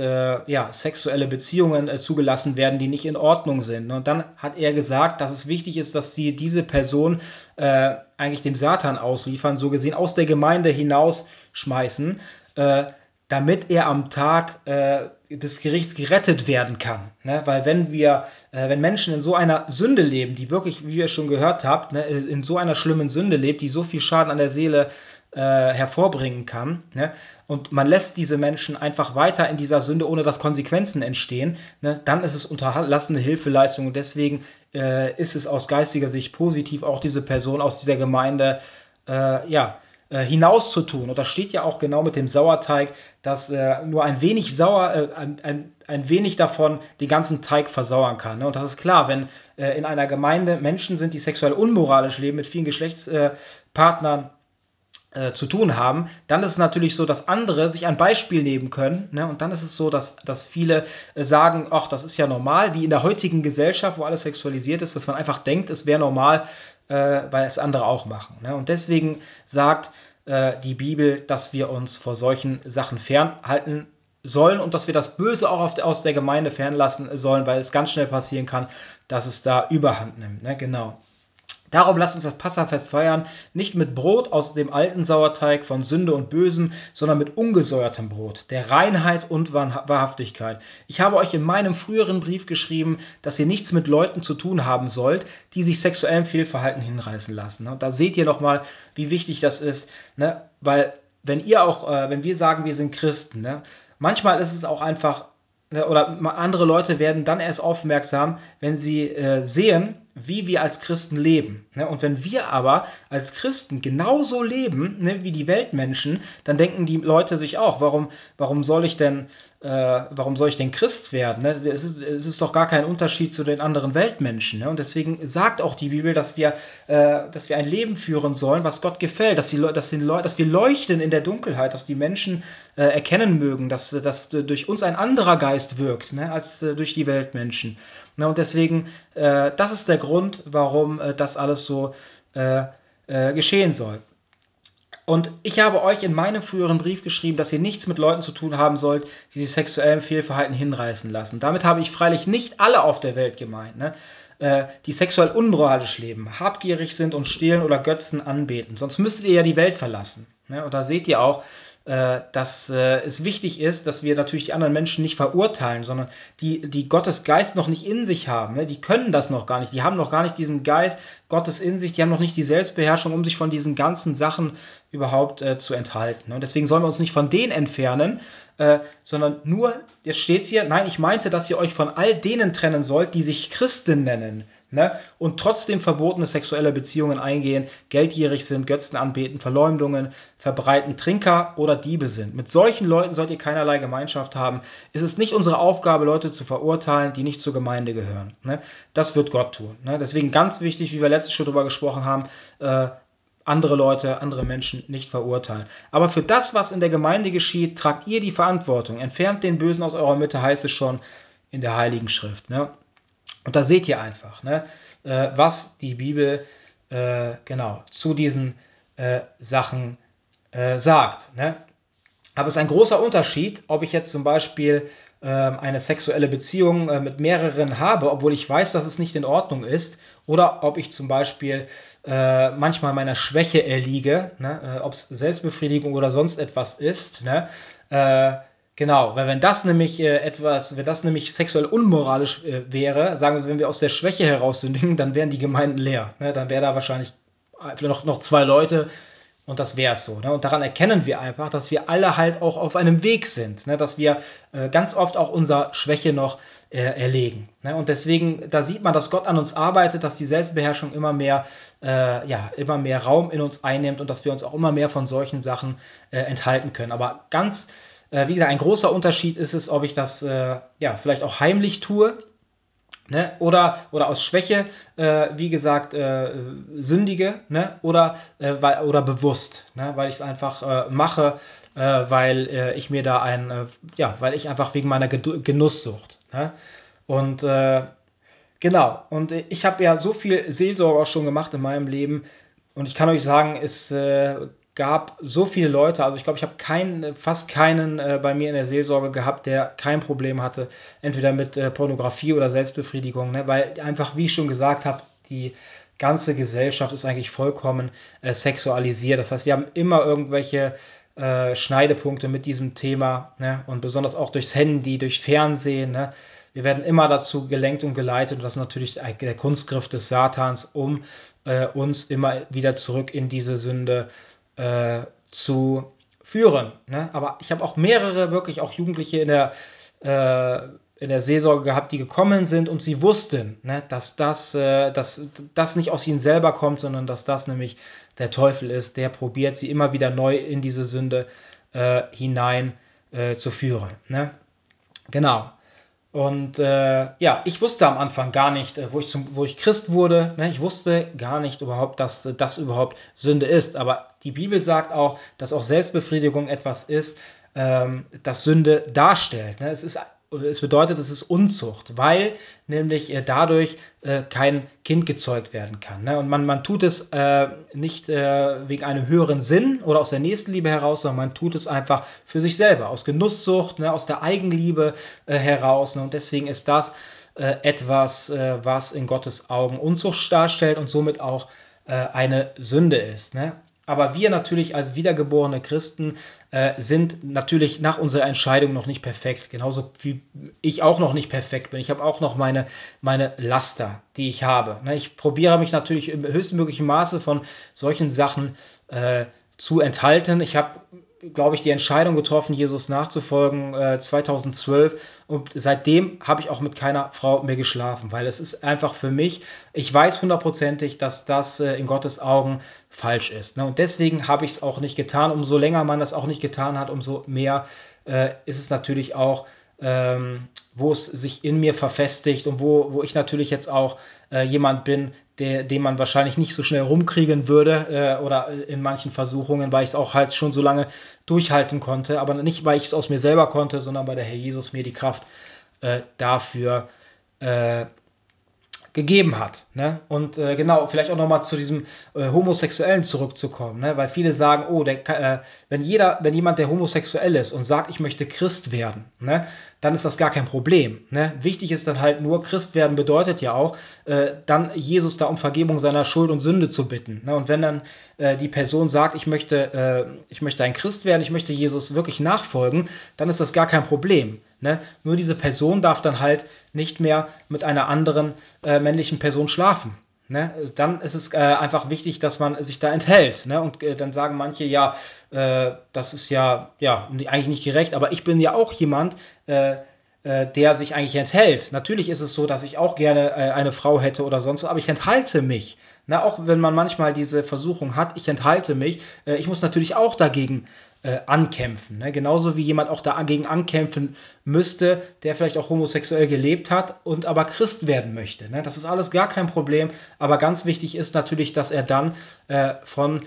sexuelle Beziehungen zugelassen werden, die nicht in Ordnung sind. Und dann hat er gesagt, dass es wichtig ist, dass sie diese Person eigentlich dem Satan ausliefern, so gesehen aus der Gemeinde hinausschmeißen, damit er am Tag des Gerichts gerettet werden kann. Ne? Weil wenn Menschen in so einer Sünde leben, die wirklich, wie ihr schon gehört habt, ne, in so einer schlimmen Sünde lebt, die so viel Schaden an der Seele hervorbringen kann, ne? Und man lässt diese Menschen einfach weiter in dieser Sünde, ohne dass Konsequenzen entstehen, ne? Dann ist es unterlassene Hilfeleistung, und deswegen ist es aus geistiger Sicht positiv, auch diese Person aus dieser Gemeinde hinauszutun. Und das steht ja auch genau mit dem Sauerteig, dass nur ein wenig ein wenig davon den ganzen Teig versauern kann. Ne? Und das ist klar, wenn in einer Gemeinde Menschen sind, die sexuell unmoralisch leben, mit vielen Geschlechtspartnern zu tun haben, dann ist es natürlich so, dass andere sich ein Beispiel nehmen können, ne? Und dann ist es so, dass viele sagen, ach, das ist ja normal, wie in der heutigen Gesellschaft, wo alles sexualisiert ist, dass man einfach denkt, es wäre normal, weil es andere auch machen, ne? Und deswegen sagt die Bibel, dass wir uns vor solchen Sachen fernhalten sollen und dass wir das Böse auch aus der Gemeinde fernlassen sollen, weil es ganz schnell passieren kann, dass es da Überhand nimmt, ne? Genau. Darum lasst uns das Passahfest feiern, nicht mit Brot aus dem alten Sauerteig von Sünde und Bösem, sondern mit ungesäuertem Brot, der Reinheit und Wahrhaftigkeit. Ich habe euch in meinem früheren Brief geschrieben, dass ihr nichts mit Leuten zu tun haben sollt, die sich sexuellem Fehlverhalten hinreißen lassen. Und da seht ihr nochmal, wie wichtig das ist, ne? Weil wenn wir sagen, wir sind Christen, ne? Manchmal ist es auch einfach, oder andere Leute werden dann erst aufmerksam, wenn sie sehen, wie wir als Christen leben. Und wenn wir aber als Christen genauso leben wie die Weltmenschen, dann denken die Leute sich auch, warum soll ich denn Christ werden? Es ist doch gar kein Unterschied zu den anderen Weltmenschen. Und deswegen sagt auch die Bibel, dass wir ein Leben führen sollen, was Gott gefällt, dass wir leuchten in der Dunkelheit, dass die Menschen erkennen mögen, dass durch uns ein anderer Geist wirkt, als durch die Weltmenschen. Und deswegen, das ist der Grund, warum das alles so geschehen soll. Und ich habe euch in meinem früheren Brief geschrieben, dass ihr nichts mit Leuten zu tun haben sollt, die sich sexuellem Fehlverhalten hinreißen lassen. Damit habe ich freilich nicht alle auf der Welt gemeint, ne? Die sexuell unmoralisch leben, habgierig sind und stehlen oder Götzen anbeten. Sonst müsstet ihr ja die Welt verlassen, ne? Und da seht ihr auch, dass es wichtig ist, dass wir natürlich die anderen Menschen nicht verurteilen, sondern die Gottes Geist noch nicht in sich haben, ne? Die können das noch gar nicht, die haben noch gar nicht diesen Geist Gottes in sich, die haben noch nicht die Selbstbeherrschung, um sich von diesen ganzen Sachen überhaupt zu enthalten. Und deswegen sollen wir uns nicht von denen entfernen, sondern nur, jetzt steht's hier, nein, ich meinte, dass ihr euch von all denen trennen sollt, die sich Christen nennen, ne? Und trotzdem verbotene sexuelle Beziehungen eingehen, geldgierig sind, Götzen anbeten, Verleumdungen verbreiten, Trinker oder Diebe sind. Mit solchen Leuten sollt ihr keinerlei Gemeinschaft haben. Es ist nicht unsere Aufgabe, Leute zu verurteilen, die nicht zur Gemeinde gehören, ne? Das wird Gott tun, ne? Deswegen ganz wichtig, wie wir letztes schon darüber gesprochen haben, andere Leute, andere Menschen nicht verurteilen. Aber für das, was in der Gemeinde geschieht, tragt ihr die Verantwortung. Entfernt den Bösen aus eurer Mitte, heißt es schon in der Heiligen Schrift, ne? Und da seht ihr einfach, ne, was die Bibel zu diesen Sachen sagt, ne? Aber es ist ein großer Unterschied, ob ich jetzt zum Beispiel eine sexuelle Beziehung mit mehreren habe, obwohl ich weiß, dass es nicht in Ordnung ist, oder ob ich zum Beispiel manchmal meiner Schwäche erliege, ne? Ob es Selbstbefriedigung oder sonst etwas ist, ne? Genau, weil wenn das nämlich sexuell unmoralisch wäre, sagen wir, wenn wir aus der Schwäche heraus sündigen, dann wären die Gemeinden leer, ne? Dann wäre da wahrscheinlich noch zwei Leute. Und das wäre es so, ne? Und daran erkennen wir einfach, dass wir alle halt auch auf einem Weg sind, ne? Dass wir ganz oft auch unsere Schwäche noch erlegen, ne? Und deswegen, da sieht man, dass Gott an uns arbeitet, dass die Selbstbeherrschung immer mehr Raum in uns einnimmt und dass wir uns auch immer mehr von solchen Sachen enthalten können. Aber ganz, wie gesagt, ein großer Unterschied ist es, ob ich das vielleicht auch heimlich tue, ne? Oder aus Schwäche, wie gesagt, sündige, ne? Oder bewusst, ne? Weil ich es einfach mache, weil ich einfach wegen meiner Genusssucht, ne? Und ich habe ja so viel Seelsorge auch schon gemacht in meinem Leben, Und ich kann euch sagen, es gab so viele Leute, also ich glaube, ich habe fast keinen bei mir in der Seelsorge gehabt, der kein Problem hatte, entweder mit Pornografie oder Selbstbefriedigung, ne? Weil einfach, wie ich schon gesagt habe, die ganze Gesellschaft ist eigentlich vollkommen sexualisiert. Das heißt, wir haben immer irgendwelche Schneidepunkte mit diesem Thema, ne? Und besonders auch durchs Handy, durch Fernsehen, ne? Wir werden immer dazu gelenkt und geleitet, und das ist natürlich der Kunstgriff des Satans, um uns immer wieder zurück in diese Sünde zu führen, ne? Aber ich habe auch mehrere, wirklich auch Jugendliche in der Seelsorge gehabt, die gekommen sind, und sie wussten, ne, dass das nicht aus ihnen selber kommt, sondern dass das nämlich der Teufel ist, der probiert, sie immer wieder neu in diese Sünde hinein zu führen, ne? Genau. Und ja, ich wusste am Anfang gar nicht, wo ich Christ wurde, ne? Ich wusste gar nicht überhaupt, dass das überhaupt Sünde ist. Aber die Bibel sagt auch, dass auch Selbstbefriedigung etwas ist, das Sünde darstellt, ne? Es bedeutet, es ist Unzucht, weil nämlich dadurch kein Kind gezeugt werden kann, ne? Und man tut es nicht wegen einem höheren Sinn oder aus der Nächstenliebe heraus, sondern man tut es einfach für sich selber, aus Genusssucht, ne? Aus der Eigenliebe heraus, ne? Und deswegen ist das etwas, was in Gottes Augen Unzucht darstellt und somit auch eine Sünde ist, ne? Aber wir natürlich als wiedergeborene Christen sind natürlich nach unserer Entscheidung noch nicht perfekt. Genauso wie ich auch noch nicht perfekt bin. Ich habe auch noch meine Laster, die ich habe. Ich probiere mich natürlich im höchstmöglichen Maße von solchen Sachen zu enthalten. Ich habe, glaube ich, die Entscheidung getroffen, Jesus nachzufolgen 2012, und seitdem habe ich auch mit keiner Frau mehr geschlafen, weil es ist einfach für mich, ich weiß hundertprozentig, dass das in Gottes Augen falsch ist, ne? Und deswegen habe ich es auch nicht getan. Umso länger man das auch nicht getan hat, umso mehr ist es natürlich auch, wo es sich in mir verfestigt und wo ich natürlich jetzt auch jemand bin, den man wahrscheinlich nicht so schnell rumkriegen würde oder in manchen Versuchungen, weil ich es auch halt schon so lange durchhalten konnte, aber nicht, weil ich es aus mir selber konnte, sondern weil der Herr Jesus mir die Kraft dafür gegeben hat, ne? Und genau, vielleicht auch nochmal zu diesem Homosexuellen zurückzukommen, ne? Weil viele sagen, oh, wenn jemand, der homosexuell ist und sagt, ich möchte Christ werden, ne, dann ist das gar kein Problem, ne? Wichtig ist dann halt nur, Christ werden bedeutet ja auch, dann Jesus da um Vergebung seiner Schuld und Sünde zu bitten, ne? Und wenn dann die Person sagt, ich möchte ein Christ werden, ich möchte Jesus wirklich nachfolgen, dann ist das gar kein Problem, ne? Nur diese Person darf dann halt nicht mehr mit einer anderen männlichen Person schlafen, ne? Dann ist es einfach wichtig, dass man sich da enthält, ne? Und dann sagen manche, ja, das ist ja eigentlich nicht gerecht, aber ich bin ja auch jemand, der sich eigentlich enthält. Natürlich ist es so, dass ich auch gerne eine Frau hätte oder sonst was, aber ich enthalte mich, ne? Auch wenn man manchmal diese Versuchung hat, ich enthalte mich, ich muss natürlich auch dagegen ankämpfen, ne? Genauso wie jemand auch dagegen ankämpfen müsste, der vielleicht auch homosexuell gelebt hat und aber Christ werden möchte, ne? Das ist alles gar kein Problem, aber ganz wichtig ist natürlich, dass er dann von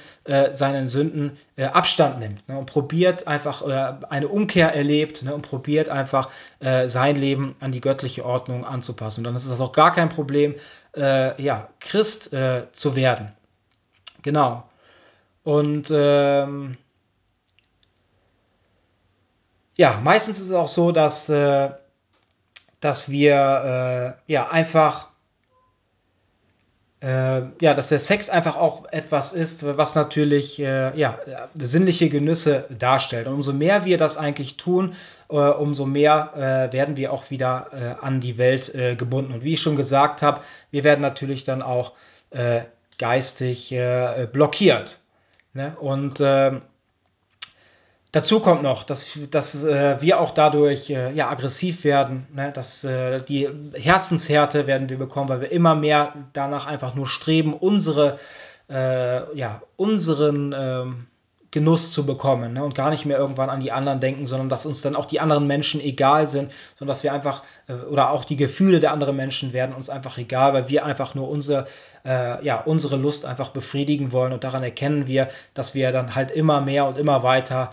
seinen Sünden Abstand nimmt, ne? Und probiert einfach eine Umkehr erlebt, ne? Und probiert einfach sein Leben an die göttliche Ordnung anzupassen. Und dann ist das auch gar kein Problem, Christ zu werden. Genau. Und ja, meistens ist es auch so, dass wir einfach, dass der Sex einfach auch etwas ist, was natürlich sinnliche Genüsse darstellt. Und umso mehr wir das eigentlich tun, umso mehr werden wir auch wieder an die Welt gebunden. Und wie ich schon gesagt habe, wir werden natürlich dann auch geistig blockiert, ne? Und dazu kommt noch, dass wir auch dadurch aggressiv werden, ne? Dass die Herzenshärte werden wir bekommen, weil wir immer mehr danach einfach nur streben, unseren Genuss zu bekommen, ne? Und gar nicht mehr irgendwann an die anderen denken, sondern dass uns dann auch die anderen Menschen egal sind, sondern dass wir einfach, oder auch die Gefühle der anderen Menschen werden uns einfach egal, weil wir einfach nur unsere Lust einfach befriedigen wollen, und daran erkennen wir, dass wir dann halt immer mehr und immer weiter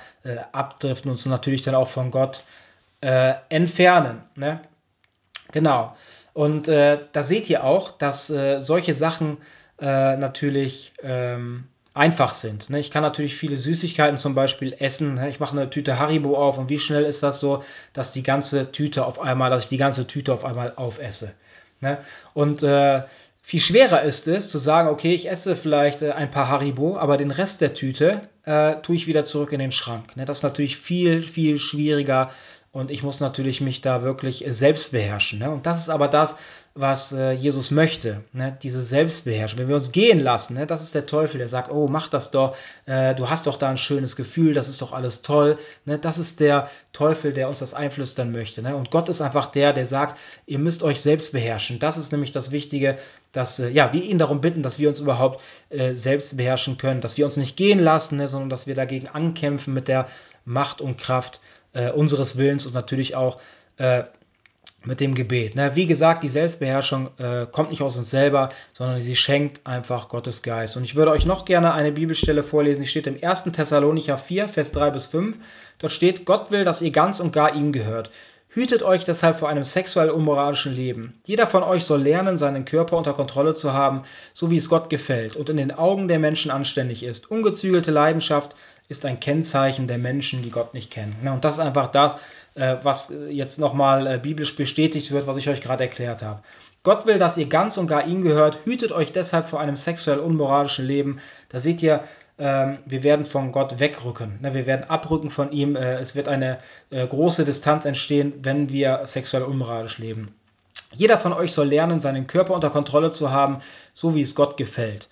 abdriften und uns natürlich dann auch von Gott entfernen, ne? Genau. Und da seht ihr auch, dass solche Sachen natürlich einfach sind. Ich kann natürlich viele Süßigkeiten zum Beispiel essen. Ich mache eine Tüte Haribo auf und wie schnell ist das so, dass ich die ganze Tüte auf einmal aufesse. Und viel schwerer ist es, zu sagen, okay, ich esse vielleicht ein paar Haribo, aber den Rest der Tüte tue ich wieder zurück in den Schrank. Das ist natürlich viel, viel schwieriger und ich muss natürlich mich da wirklich selbst beherrschen. Und das ist aber das, was Jesus möchte, diese Selbstbeherrschung. Wenn wir uns gehen lassen, das ist der Teufel, der sagt, oh, mach das doch, du hast doch da ein schönes Gefühl, das ist doch alles toll. Das ist der Teufel, der uns das einflüstern möchte. Und Gott ist einfach der sagt, ihr müsst euch selbst beherrschen. Das ist nämlich das Wichtige, dass wir ihn darum bitten, dass wir uns überhaupt selbst beherrschen können, dass wir uns nicht gehen lassen, sondern dass wir dagegen ankämpfen mit der Macht und Kraft unseres Willens und natürlich auch mit dem Gebet. Wie gesagt, die Selbstbeherrschung kommt nicht aus uns selber, sondern sie schenkt einfach Gottes Geist. Und ich würde euch noch gerne eine Bibelstelle vorlesen, die steht im 1. Thessalonicher 4, Vers 3-5. Dort steht, Gott will, dass ihr ganz und gar ihm gehört. Hütet euch deshalb vor einem sexuell unmoralischen Leben. Jeder von euch soll lernen, seinen Körper unter Kontrolle zu haben, so wie es Gott gefällt und in den Augen der Menschen anständig ist. Ungezügelte Leidenschaft ist ein Kennzeichen der Menschen, die Gott nicht kennen. Und das ist einfach das, was jetzt nochmal biblisch bestätigt wird, was ich euch gerade erklärt habe. Gott will, dass ihr ganz und gar ihm gehört. Hütet euch deshalb vor einem sexuell unmoralischen Leben. Da seht ihr, wir werden von Gott wegrücken. Wir werden abrücken von ihm. Es wird eine große Distanz entstehen, wenn wir sexuell unmoralisch leben. Jeder von euch soll lernen, seinen Körper unter Kontrolle zu haben, so wie es Gott gefällt,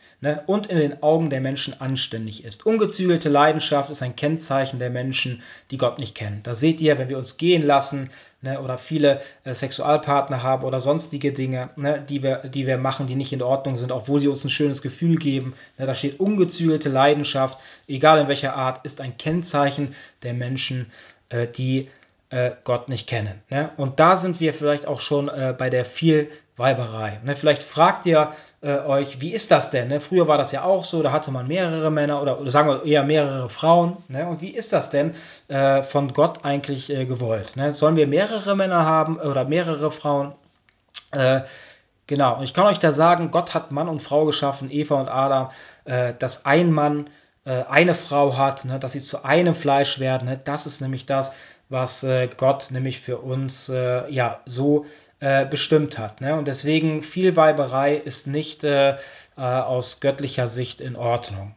und in den Augen der Menschen anständig ist. Ungezügelte Leidenschaft ist ein Kennzeichen der Menschen, die Gott nicht kennen. Da seht ihr, wenn wir uns gehen lassen, oder viele Sexualpartner haben oder sonstige Dinge, die wir machen, die nicht in Ordnung sind, obwohl sie uns ein schönes Gefühl geben. Da steht, ungezügelte Leidenschaft, egal in welcher Art, ist ein Kennzeichen der Menschen, die Gott nicht kennen. Und da sind wir vielleicht auch schon bei der Vielweiberei. Vielleicht fragt ihr euch, wie ist das denn? Früher war das ja auch so, da hatte man mehrere Männer oder sagen wir eher mehrere Frauen. Und wie ist das denn von Gott eigentlich gewollt? Sollen wir mehrere Männer haben oder mehrere Frauen? Genau, und ich kann euch da sagen, Gott hat Mann und Frau geschaffen, Eva und Adam, dass ein Mann eine Frau hat, dass sie zu einem Fleisch werden. Das ist nämlich das, was Gott nämlich für uns so bestimmt hat. Und deswegen, Vielweiberei ist nicht aus göttlicher Sicht in Ordnung.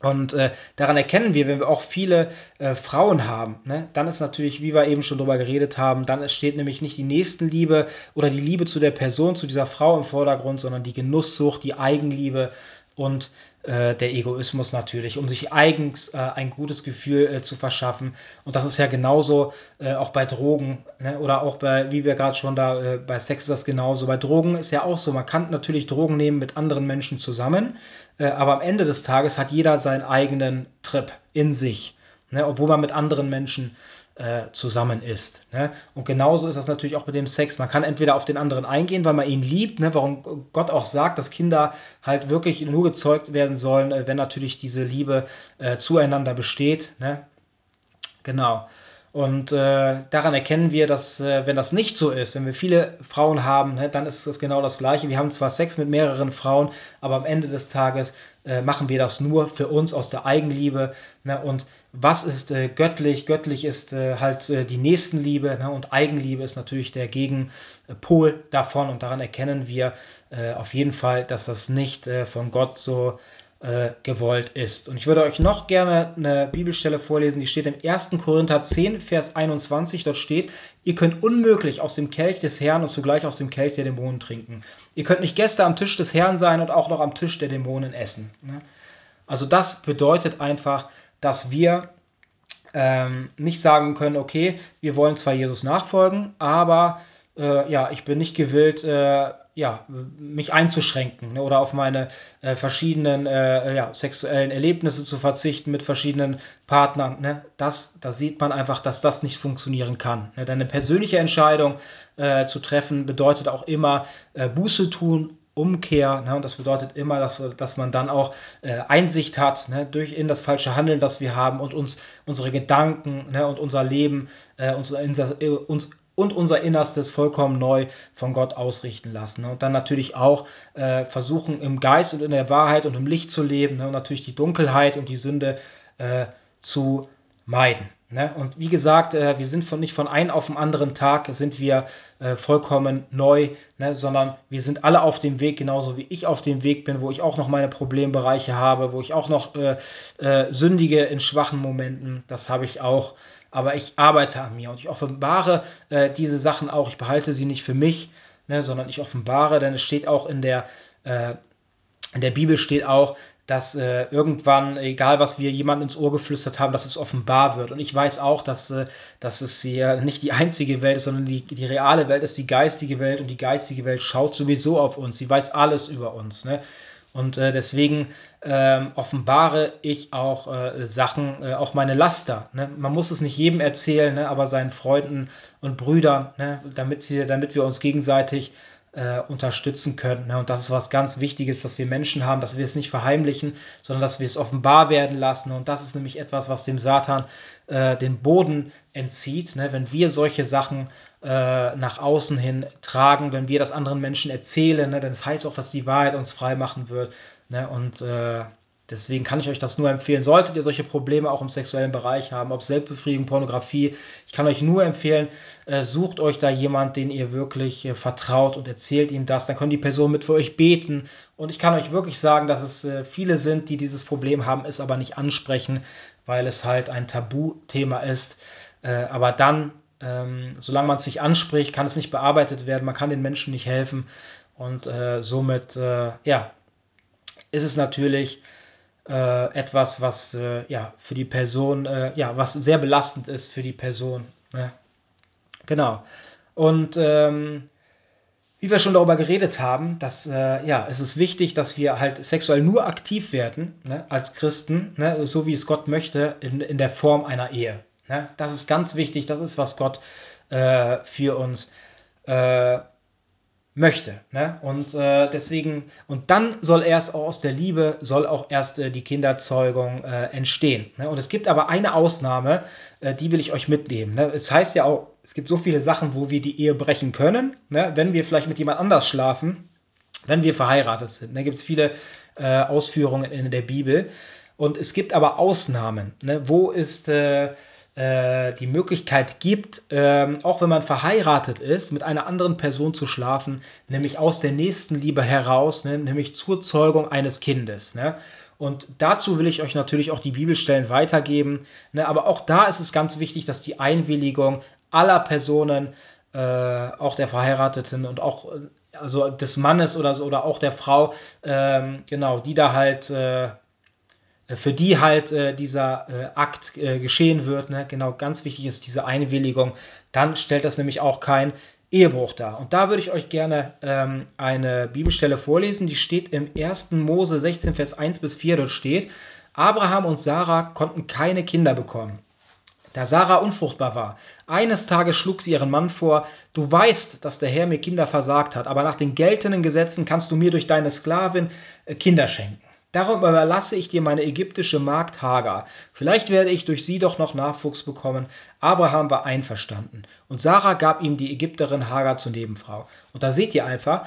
Und daran erkennen wir, wenn wir auch viele Frauen haben, dann ist natürlich, wie wir eben schon drüber geredet haben, dann steht nämlich nicht die Nächstenliebe oder die Liebe zu der Person, zu dieser Frau im Vordergrund, sondern die Genusssucht, die Eigenliebe und der Egoismus natürlich, um sich eigens ein gutes Gefühl zu verschaffen. Und das ist ja genauso auch bei Drogen, oder auch bei, wie wir gerade schon da, bei Sex ist das genauso. Bei Drogen ist ja auch so, man kann natürlich Drogen nehmen mit anderen Menschen zusammen, aber am Ende des Tages hat jeder seinen eigenen Trip in sich, obwohl man mit anderen Menschen zusammen ist. Und genauso ist das natürlich auch mit dem Sex. Man kann entweder auf den anderen eingehen, weil man ihn liebt, warum Gott auch sagt, dass Kinder halt wirklich nur gezeugt werden sollen, wenn natürlich diese Liebe zueinander besteht. Genau. Und daran erkennen wir, dass wenn das nicht so ist, wenn wir viele Frauen haben, dann ist das genau das Gleiche. Wir haben zwar Sex mit mehreren Frauen, aber am Ende des Tages machen wir das nur für uns aus der Eigenliebe. Und was ist göttlich? Göttlich ist halt die Nächstenliebe, und Eigenliebe ist natürlich der Gegenpol davon. Und daran erkennen wir auf jeden Fall, dass das nicht von Gott so gewollt ist. Und ich würde euch noch gerne eine Bibelstelle vorlesen, die steht im 1. Korinther 10, Vers 21. Dort steht, ihr könnt unmöglich aus dem Kelch des Herrn und zugleich aus dem Kelch der Dämonen trinken. Ihr könnt nicht Gäste am Tisch des Herrn sein und auch noch am Tisch der Dämonen essen. Also das bedeutet einfach, dass wir nicht sagen können, okay, wir wollen zwar Jesus nachfolgen, aber ich bin nicht gewillt, mich einzuschränken, oder auf meine verschiedenen sexuellen Erlebnisse zu verzichten mit verschiedenen Partnern. Da sieht man einfach, dass das nicht funktionieren kann. Denn eine persönliche Entscheidung zu treffen bedeutet auch immer Buße tun, Umkehr. Und das bedeutet immer, dass man dann auch Einsicht hat in das falsche Handeln, das wir haben und unsere Gedanken und unser Leben, uns und unser Innerstes vollkommen neu von Gott ausrichten lassen. Und dann natürlich auch versuchen, im Geist und in der Wahrheit und im Licht zu leben, und natürlich die Dunkelheit und die Sünde zu meiden. Und wie gesagt, wir sind nicht von einem auf den anderen Tag sind wir vollkommen neu, sondern wir sind alle auf dem Weg, genauso wie ich auf dem Weg bin, wo ich auch noch meine Problembereiche habe, wo ich auch noch sündige in schwachen Momenten, das habe ich auch, aber ich arbeite an mir und ich offenbare diese Sachen auch, ich behalte sie nicht für mich, sondern ich offenbare, denn es steht auch in der Bibel steht auch, dass irgendwann, egal was wir jemandem ins Ohr geflüstert haben, dass es offenbar wird. Und ich weiß auch, dass es hier nicht die einzige Welt ist, sondern die reale Welt ist die geistige Welt. Und die geistige Welt schaut sowieso auf uns. Sie weiß alles über uns. Und deswegen offenbare ich auch Sachen, auch meine Laster. Man muss es nicht jedem erzählen, aber seinen Freunden und Brüdern, damit wir uns gegenseitig unterstützen können. Und das ist was ganz Wichtiges, dass wir Menschen haben, dass wir es nicht verheimlichen, sondern dass wir es offenbar werden lassen. Und das ist nämlich etwas, was dem Satan den Boden entzieht. Wenn wir solche Sachen nach außen hin tragen, wenn wir das anderen Menschen erzählen, dann das heißt auch, dass die Wahrheit uns frei machen wird. Und deswegen kann ich euch das nur empfehlen. Solltet ihr solche Probleme auch im sexuellen Bereich haben, ob Selbstbefriedigung, Pornografie, ich kann euch nur empfehlen, sucht euch da jemand, den ihr wirklich vertraut und erzählt ihm das. Dann können die Personen mit für euch beten. Und ich kann euch wirklich sagen, dass es viele sind, die dieses Problem haben, es aber nicht ansprechen, weil es halt ein Tabuthema ist. Aber dann, solange man es nicht anspricht, kann es nicht bearbeitet werden. Man kann den Menschen nicht helfen. Und somit, ist es natürlich etwas, was für die Person, was sehr belastend ist für die Person. Genau. Und wie wir schon darüber geredet haben, dass es ist wichtig, dass wir halt sexuell nur aktiv werden, als Christen, so wie es Gott möchte, in der Form einer Ehe. Das ist ganz wichtig, das ist, was Gott für uns möchte. Und deswegen, und dann soll erst auch aus der Liebe, soll auch erst die Kinderzeugung entstehen. Und es gibt aber eine Ausnahme, die will ich euch mitnehmen. Es heißt ja auch, es gibt so viele Sachen, wo wir die Ehe brechen können, wenn wir vielleicht mit jemand anders schlafen, wenn wir verheiratet sind. Da gibt es viele Ausführungen in der Bibel. Und es gibt aber Ausnahmen, wo ist die Möglichkeit gibt, auch wenn man verheiratet ist, mit einer anderen Person zu schlafen, nämlich aus der Nächstenliebe heraus, nämlich zur Zeugung eines Kindes. Und dazu will ich euch natürlich auch die Bibelstellen weitergeben. Aber auch da ist es ganz wichtig, dass die Einwilligung aller Personen, auch der Verheirateten und auch also des Mannes oder so, oder auch der Frau, die da halt für die halt dieser Akt geschehen wird, ganz wichtig ist diese Einwilligung, dann stellt das nämlich auch keinen Ehebruch dar. Und da würde ich euch gerne eine Bibelstelle vorlesen, die steht im 1. Mose 16, Vers 1 bis 4, dort steht, Abraham und Sarah konnten keine Kinder bekommen. Da Sarah unfruchtbar war, eines Tages schlug sie ihren Mann vor, du weißt, dass der Herr mir Kinder versagt hat, aber nach den geltenden Gesetzen kannst du mir durch deine Sklavin Kinder schenken. Darum überlasse ich dir meine ägyptische Magd Hagar. Vielleicht werde ich durch sie doch noch Nachwuchs bekommen. Abraham war einverstanden. Und Sarah gab ihm die Ägypterin Hagar zur Nebenfrau. Und da seht ihr einfach,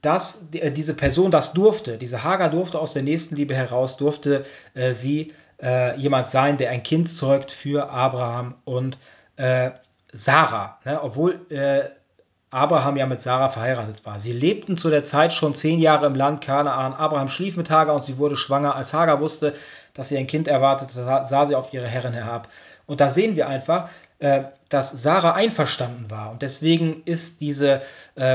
dass diese Person das durfte. Diese Hagar durfte aus der Nächstenliebe heraus, durfte sie jemand sein, der ein Kind zeugt für Abraham und Sarah. Obwohl Abraham ja mit Sarah verheiratet war. Sie lebten zu der Zeit schon 10 Jahre im Land Kanaan. Abraham schlief mit Hagar und sie wurde schwanger. Als Hagar wusste, dass sie ein Kind erwartete, sah sie auf ihre Herrin herab. Und da sehen wir einfach, dass Sarah einverstanden war. Und deswegen ist diese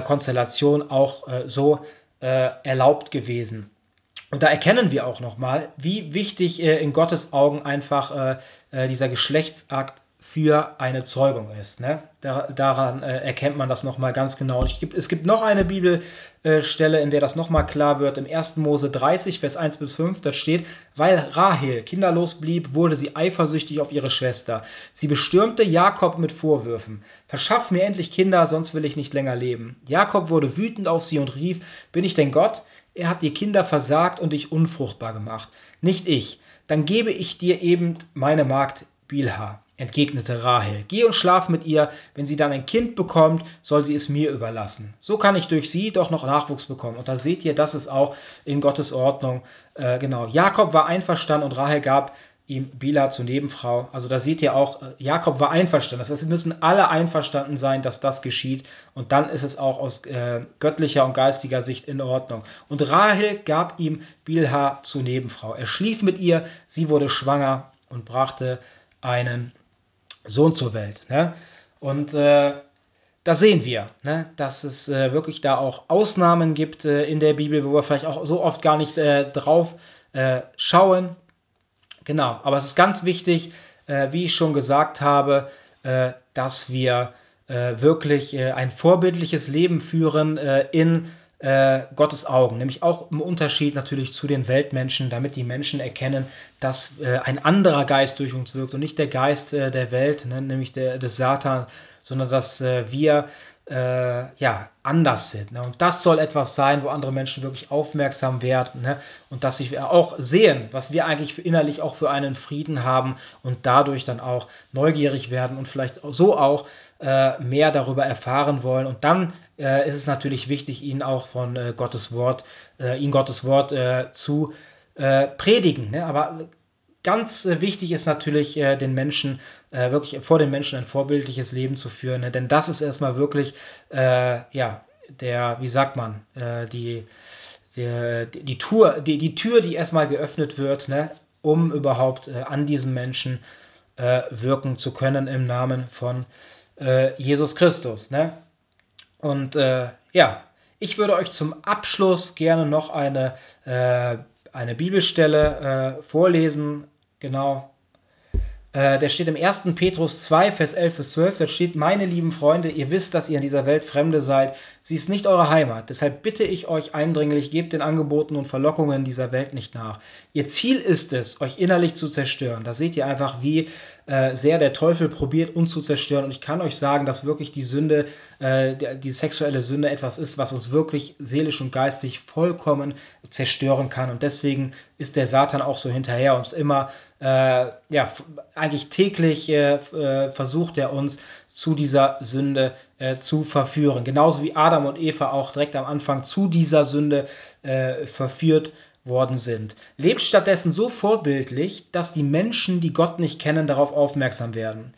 Konstellation auch so erlaubt gewesen. Und da erkennen wir auch nochmal, wie wichtig in Gottes Augen einfach dieser Geschlechtsakt für eine Zeugung ist. Daran erkennt man das nochmal ganz genau. Es gibt noch eine Bibelstelle, in der das nochmal klar wird. Im 1. Mose 30, Vers 1 bis 5, da steht, weil Rahel kinderlos blieb, wurde sie eifersüchtig auf ihre Schwester. Sie bestürmte Jakob mit Vorwürfen. Verschaff mir endlich Kinder, sonst will ich nicht länger leben. Jakob wurde wütend auf sie und rief, bin ich denn Gott? Er hat dir Kinder versagt und dich unfruchtbar gemacht. Nicht ich. Dann gebe ich dir eben meine Magd Bilha. entgegnete Rahel. Geh und schlaf mit ihr, wenn sie dann ein Kind bekommt, soll sie es mir überlassen. So kann ich durch sie doch noch Nachwuchs bekommen. Und da seht ihr, das ist auch in Gottes Ordnung. Genau, Jakob war einverstanden und Rahel gab ihm Bilha zur Nebenfrau. Also da seht ihr auch, Jakob war einverstanden. Das heißt, es müssen alle einverstanden sein, dass das geschieht. Und dann ist es auch aus göttlicher und geistiger Sicht in Ordnung. Und Rahel gab ihm Bilha zur Nebenfrau. Er schlief mit ihr, sie wurde schwanger und brachte einen Sohn zur Welt. Ne? Und da sehen wir, ne, dass es wirklich da auch Ausnahmen gibt in der Bibel, wo wir vielleicht auch so oft gar nicht drauf schauen. Genau, aber es ist ganz wichtig, wie ich schon gesagt habe, dass wir wirklich ein vorbildliches Leben führen in Gottes Augen, nämlich auch im Unterschied natürlich zu den Weltmenschen, damit die Menschen erkennen, dass ein anderer Geist durch uns wirkt und nicht der Geist der Welt, ne, nämlich des Satan, sondern dass wir ja, anders sind. Ne? Und das soll etwas sein, wo andere Menschen wirklich aufmerksam werden, ne? Und dass sie auch sehen, was wir eigentlich innerlich auch für einen Frieden haben und dadurch dann auch neugierig werden und vielleicht so auch mehr darüber erfahren wollen. Und dann ist es natürlich wichtig, ihnen auch von Gottes Wort zu predigen. Ne? Aber ganz wichtig ist natürlich, den Menschen, wirklich vor den Menschen ein vorbildliches Leben zu führen, ne? Denn das ist erstmal wirklich, ja, die Tür, die erstmal geöffnet wird, ne? Um überhaupt an diesen Menschen wirken zu können im Namen von Jesus Christus. Ne? Und ja, ich würde euch zum Abschluss gerne noch eine Bibelstelle vorlesen. Genau, der steht im 1. Petrus 2, Vers 11 bis 12, da steht: Meine lieben Freunde, ihr wisst, dass ihr in dieser Welt Fremde seid, sie ist nicht eure Heimat, deshalb bitte ich euch eindringlich, gebt den Angeboten und Verlockungen dieser Welt nicht nach. Ihr Ziel ist es, euch innerlich zu zerstören. Da seht ihr einfach, wie sehr der Teufel probiert, uns zu zerstören, und ich kann euch sagen, dass wirklich die Sünde, die sexuelle Sünde etwas ist, was uns wirklich seelisch und geistig vollkommen zerstören kann, und deswegen ist der Satan auch so hinterher, uns immer ja, eigentlich täglich versucht er uns zu dieser Sünde zu verführen. Genauso wie Adam und Eva auch direkt am Anfang zu dieser Sünde verführt worden sind. Lebt stattdessen so vorbildlich, dass die Menschen, die Gott nicht kennen, darauf aufmerksam werden.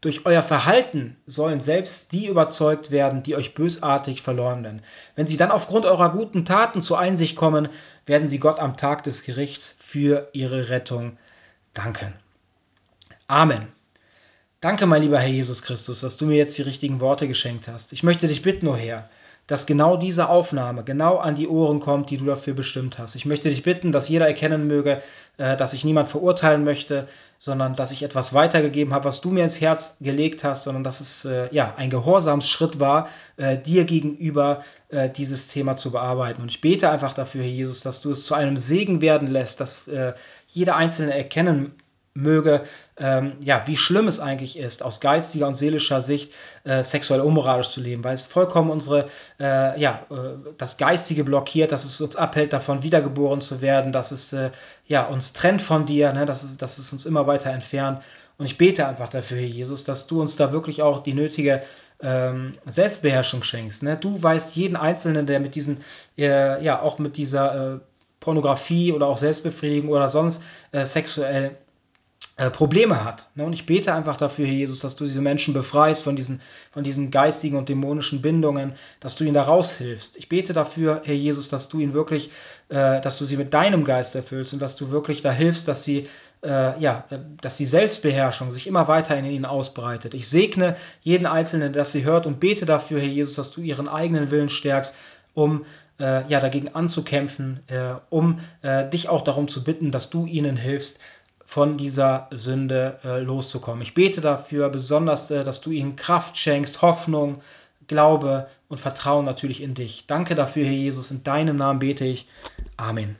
Durch euer Verhalten sollen selbst die überzeugt werden, die euch bösartig verleumden. Wenn sie dann aufgrund eurer guten Taten zur Einsicht kommen, werden sie Gott am Tag des Gerichts für ihre Rettung danken. Amen. Danke, mein lieber Herr Jesus Christus, dass du mir jetzt die richtigen Worte geschenkt hast. Ich möchte dich bitten, o Herr, dass genau diese Aufnahme genau an die Ohren kommt, die du dafür bestimmt hast. Ich möchte dich bitten, dass jeder erkennen möge, dass ich niemand verurteilen möchte, sondern dass ich etwas weitergegeben habe, was du mir ins Herz gelegt hast, sondern dass es ja, ein Gehorsamsschritt war, dir gegenüber dieses Thema zu bearbeiten. Und ich bete einfach dafür, Herr Jesus, dass du es zu einem Segen werden lässt, dass jeder Einzelne erkennen möge, ja, wie schlimm es eigentlich ist, aus geistiger und seelischer Sicht sexuell unmoralisch zu leben, weil es vollkommen unsere, ja, das Geistige blockiert, dass es uns abhält, davon wiedergeboren zu werden, dass es ja, uns trennt von dir, ne, dass es uns immer weiter entfernt. Und ich bete einfach dafür, Herr Jesus, dass du uns da wirklich auch die nötige Selbstbeherrschung schenkst. Ne? Du weißt jeden Einzelnen, der mit diesen, ja, auch mit dieser Pornografie oder auch Selbstbefriedigung oder sonst sexuell Probleme hat. Und ich bete einfach dafür, Herr Jesus, dass du diese Menschen befreist von diesen geistigen und dämonischen Bindungen, dass du ihnen da raushilfst. Ich bete dafür, Herr Jesus, dass du ihnen wirklich, dass du sie mit deinem Geist erfüllst und dass du wirklich da hilfst, dass sie, ja, dass die Selbstbeherrschung sich immer weiter in ihnen ausbreitet. Ich segne jeden Einzelnen, der sie hört, und bete dafür, Herr Jesus, dass du ihren eigenen Willen stärkst, um ja, dagegen anzukämpfen, um dich auch darum zu bitten, dass du ihnen hilfst, von dieser Sünde loszukommen. Ich bete dafür besonders, dass du ihnen Kraft schenkst, Hoffnung, Glaube und Vertrauen natürlich in dich. Danke dafür, Herr Jesus. In deinem Namen bete ich. Amen.